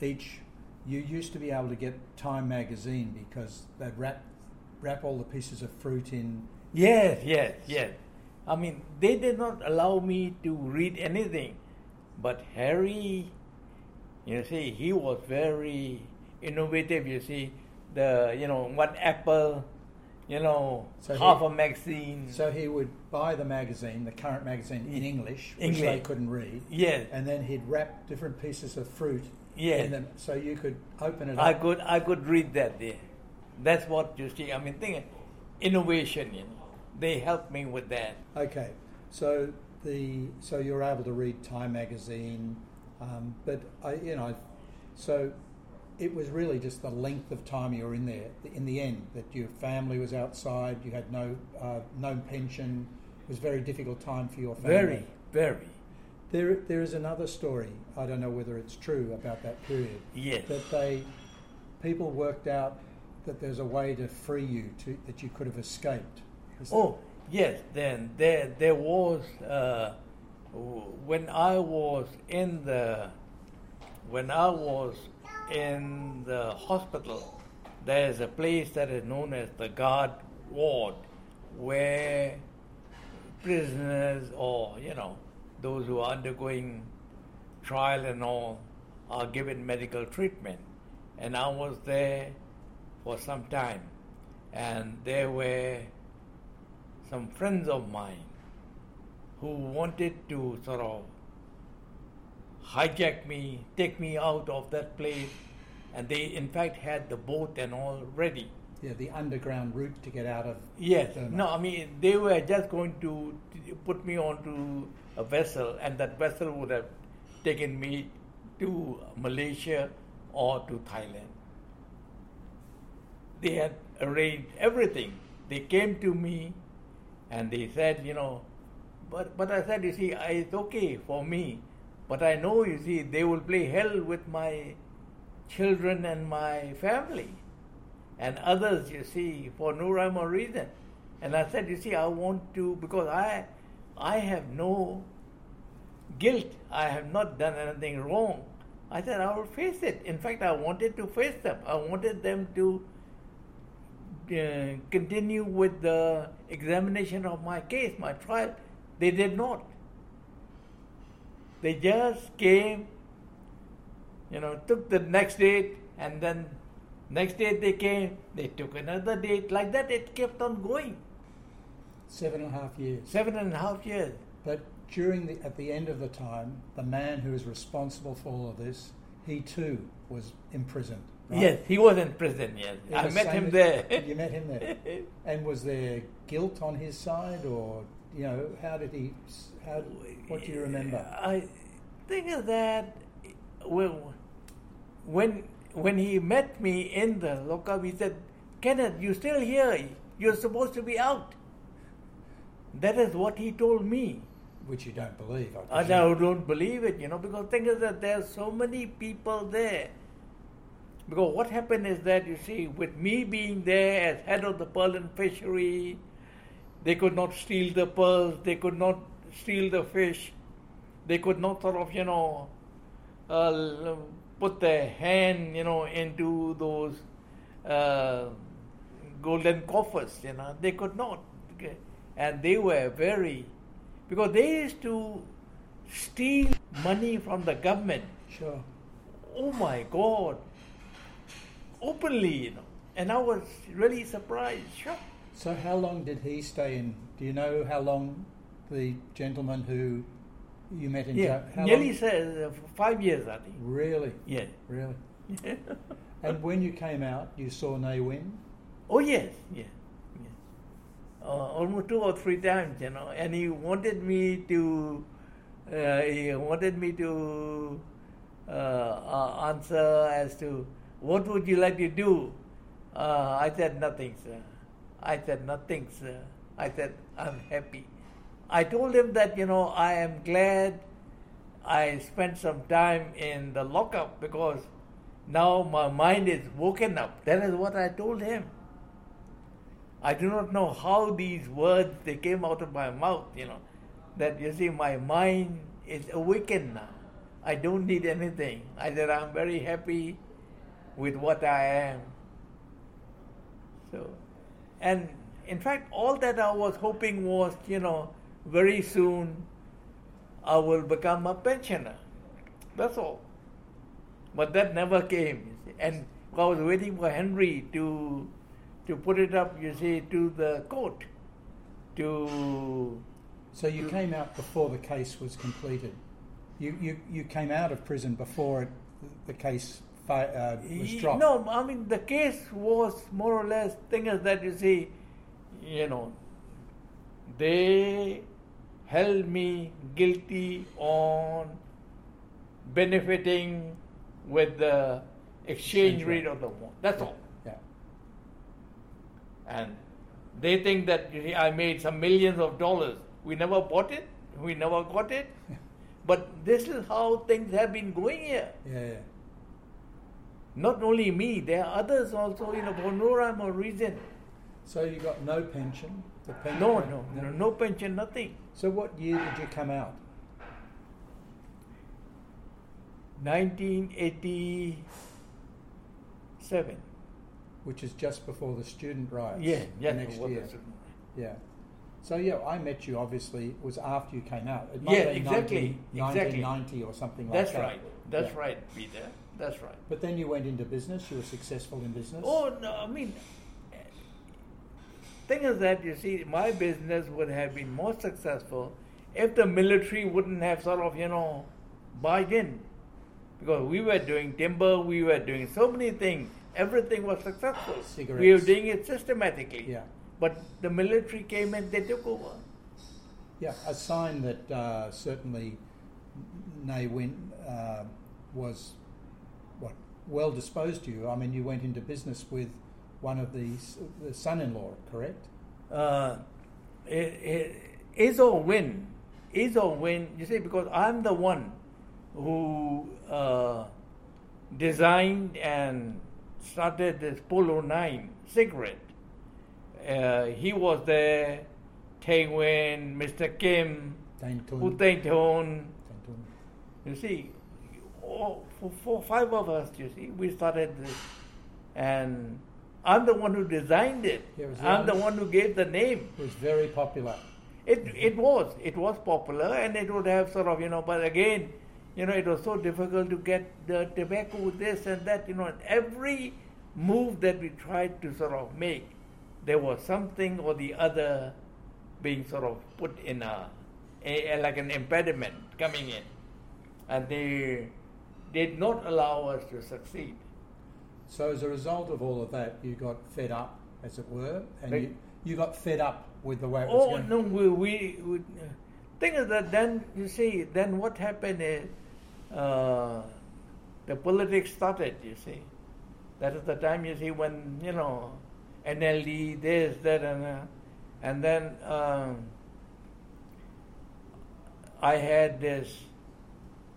you used to be able to get Time magazine because they'd wrap all the pieces of fruit in. Yes. I mean, they did not allow me to read anything. But Harry, he was very innovative, The, one apple, so half a magazine. So he would buy the magazine, the current magazine, in English, which they couldn't read. Yes. And then he'd wrap different pieces of fruit in them, so you could open it up. I could read that there. That's what I mean, think innovation, They helped me with that. Okay, so you were able to read Time magazine, but it was really just the length of time you were in there in the end, that your family was outside, you had no pension. It was a very difficult time for your family. Very, very. There is another story, I don't know whether it's true, about that period. Yes. That people worked out that there's a way to free you, that you could have escaped. Yes, then there was, when I was in the hospital, there's a place that is known as the guard ward, where prisoners or, those who are undergoing trial and all are given medical treatment. And I was there for some time, and there were some friends of mine who wanted to sort of hijack me, take me out of that place, and they in fact had the boat and all ready. Yeah, the underground route to get out of... Yes, Burma. No, I mean, they were just going to put me onto a vessel, and that vessel would have taken me to Malaysia or to Thailand. They had arranged everything. They came to me and they said, but I said, it's okay for me, but I know, they will play hell with my children and my family and others, for no rhyme or reason. And I said, I want to, because I have no guilt. I have not done anything wrong. I said, I will face it. In fact, I wanted to face them. I wanted them to continue with the examination of my case, my trial. They did not. They just came, took the next date, and then next day they came, they took another date. Like that, it kept on going. 7.5 years. 7.5 years. But at the end of the time, the man who is responsible for all of this, he too was imprisoned. Right? Yes, he was in prison, yes. I met him there. You met him there. And was there guilt on his side, or, what do you remember? I think of that, when he met me in the lockup, he said, Kenneth, you're still here. You're supposed to be out. That is what he told me. Which you don't believe. I don't believe it, because the thing is that there are so many people there. Because what happened is that, with me being there as head of the pearl and fishery, they could not steal the pearls, they could not steal the fish, they could not sort of, put their hand, into those golden coffers, They could not. And they were because they used to steal money from the government. Sure. Oh my God. Openly, And I was really surprised, sure. So how long did he stay in? Do you know how long the gentleman who you met in jail? Yeah, nearly 5 years, I think. Really? Yeah. Really? Yeah. And when you came out, you saw Ne Win? Oh, yes, yeah. Almost 2 or 3 times, and he wanted me to answer as to what would you like to do. I said nothing, sir. I said I'm happy. I told him that I am glad I spent some time in the lockup because now my mind is woken up. That is what I told him. I do not know how these words, they came out of my mouth, that my mind is awakened now. I don't need anything. I said, I'm very happy with what I am. So, and in fact, all that I was hoping was, very soon I will become a pensioner. That's all. But that never came. And I was waiting for Henry to put it up, to the court. So you came out before the case was completed. You came out of prison before the case was dropped. No, I mean the case was more or less thing as that. They held me guilty on benefiting with the exchange rate of the won. That's all. Yeah. And they think that I made some millions of dollars. We never bought it. We never got it. Yeah. But this is how things have been going here. Yeah, yeah. Not only me, there are others also, for no rhyme or reason. So you got no pension? The pension no pension, nothing. So what year did you come out? 1987. Which is just before the student riots. Yeah, yeah. The next year. Yeah. So yeah, I met you. Obviously, it was after you came out. It might have been exactly. 1990 or something like that. Right. That's right. That's right, Peter. That's right. But then you went into business. You were successful in business. Oh no! I mean, thing is that you see, my business would have been more successful if the military wouldn't have sort of barged in. Because we were doing timber, we were doing so many things. Everything was successful. Cigarettes. We were doing it systematically. Yeah. But the military came and they took over. Yeah, a sign that certainly Ne Win was well disposed to you. I mean, you went into business with one of the son-in-law, correct? Is or Win. You see, because I'm the one who designed and started this Polo 9 cigarette. He was there, Teng Wen, Mr. Kim, Uteng Thon. You see, for five of us, you see, we started this. And I'm the one who designed it. I'm the one who gave the name. It was very popular. It was popular, and it would have sort of, but again, it was so difficult to get the tobacco, this and that, and every move that we tried to sort of make, there was something or the other being sort of put in like an impediment coming in. And they did not allow us to succeed. So as a result of all of that, you got fed up, as it were, and you got fed up with the way it was going. Oh, no, we thing is that then, you see, then what happened is the politics started, you see. That is the time, you see, when, NLD, this, that, and then I had this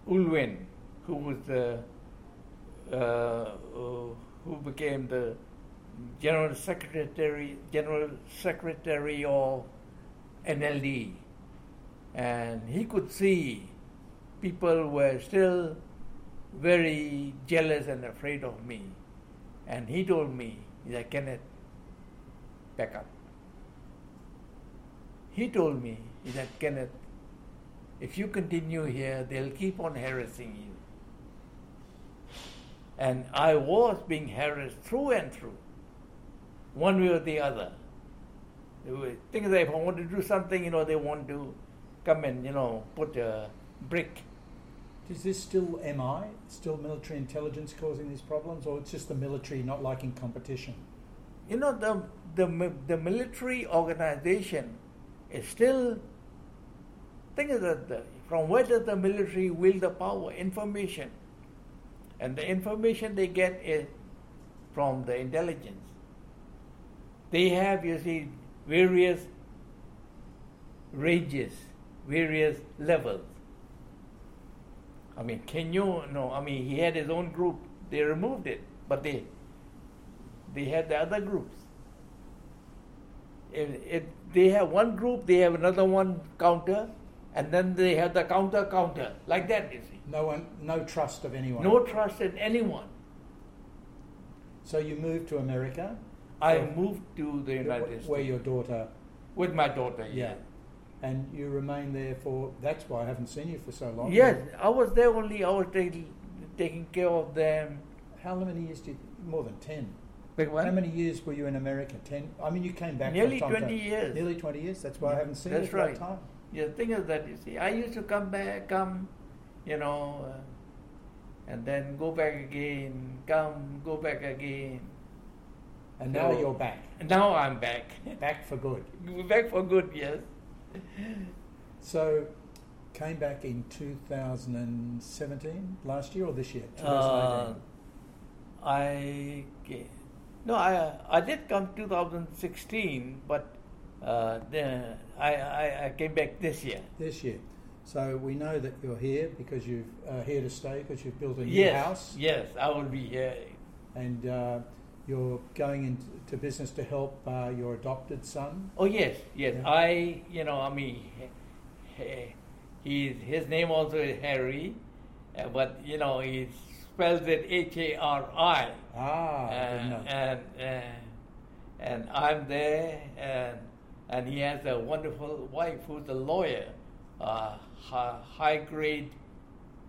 Ulwin, who was who became the general secretary of NLD, and he could see people were still very jealous and afraid of me, and he told me, Kenneth, back up. He told me that, Kenneth, if you continue here, they'll keep on harassing you. And I was being harassed through and through, one way or the other. Things like, if I want to do something, they want to come and, put a brick. Is this still MI, still military intelligence causing these problems, or it's just the military not liking competition? The military organization is still. Think of that. From where does the military wield the power? Information, and the information they get is from the intelligence. They have, various ranges, various levels. He had his own group. They removed it, but they had the other groups. If they have one group, they have another one counter, and then they have the counter, like that, you see. No trust of anyone. No trust in anyone. So you moved to America? I moved to the United States. Where your daughter... With my daughter, yeah. And you remained there for... That's why I haven't seen you for so long. Yes, I was there only. I was taking care of them. How many years did... More than 10. How many years were you in America? 10? You came back... Nearly 20 years. Nearly 20 years. That's why I haven't seen you for a time. The thing is that, I used to come back, and then go back again, come, go back again. And now you're back. Now I'm back. Back for good. Back for good, yes. So, came back in 2017, last year or this year? 2018? I did come 2016, but then I came back this year. This year. So we know that you're here because you're here to stay because you've built a new house. Yes, I will be here. And you're going into business to help your adopted son? Oh, yes, yes. Yeah. His name also is Harry, but, you know, he spells it H-A-R-I. Ah, and I'm there, and he has a wonderful wife who's a lawyer, a high-grade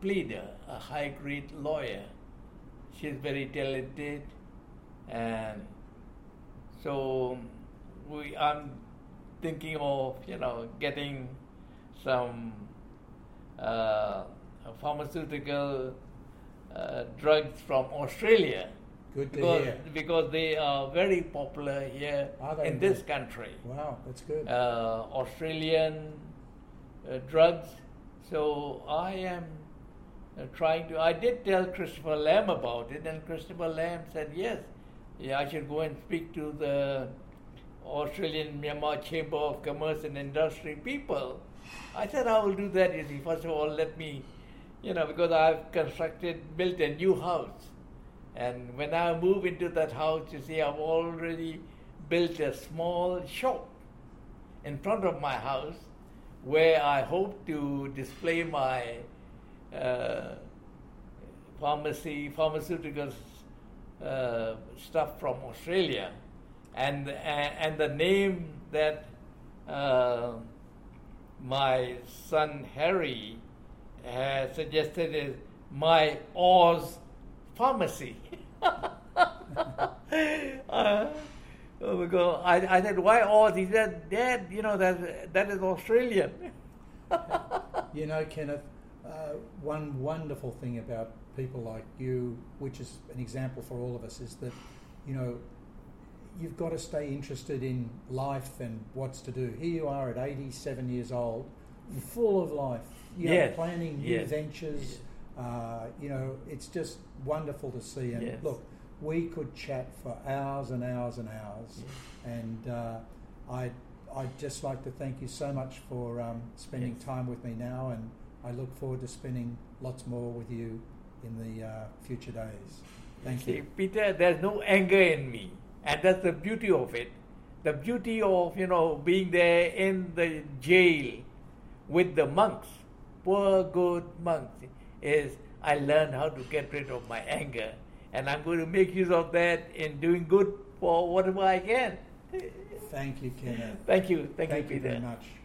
lawyer. She's very talented, and so I'm thinking of, you know, getting some pharmaceutical drugs from Australia. Good to hear. Because they are very popular here in this country. Wow, that's good. Australian drugs. So I am trying to... I did tell Christopher Lamb about it, and Christopher Lamb said, yes, I should go and speak to the Australian Myanmar Chamber of Commerce and Industry people. I said, I will do that. You see, first of all, let me, you know, because I've built a new house. And when I move into that house, you see, I've already built a small shop in front of my house where I hope to display my pharmaceutical stuff from Australia. And the name that my son Harry has suggested is My Oz Pharmacy. I said, why Oz? He said, Dad, you know, that is Australian. You know, Kenneth, one wonderful thing about people like you, which is an example for all of us, is that, you know, you've got to stay interested in life and what's to do. Here you are at 87 years old, full of life. You're planning new ventures. Yes. You know, it's just wonderful to see. And look, we could chat for hours and hours and hours. Yes. And I'd just like to thank you so much for spending time with me now. And I look forward to spending lots more with you in the future days. Thank you. Peter, there's no anger in me. And that's the beauty of it. The beauty of, you know, being there in the jail with the monks, poor good monks, is I learned how to get rid of my anger. And I'm going to make use of that in doing good for whatever I can. Thank you, Kenneth. Thank you. Thank you, Peter. Thank you very much.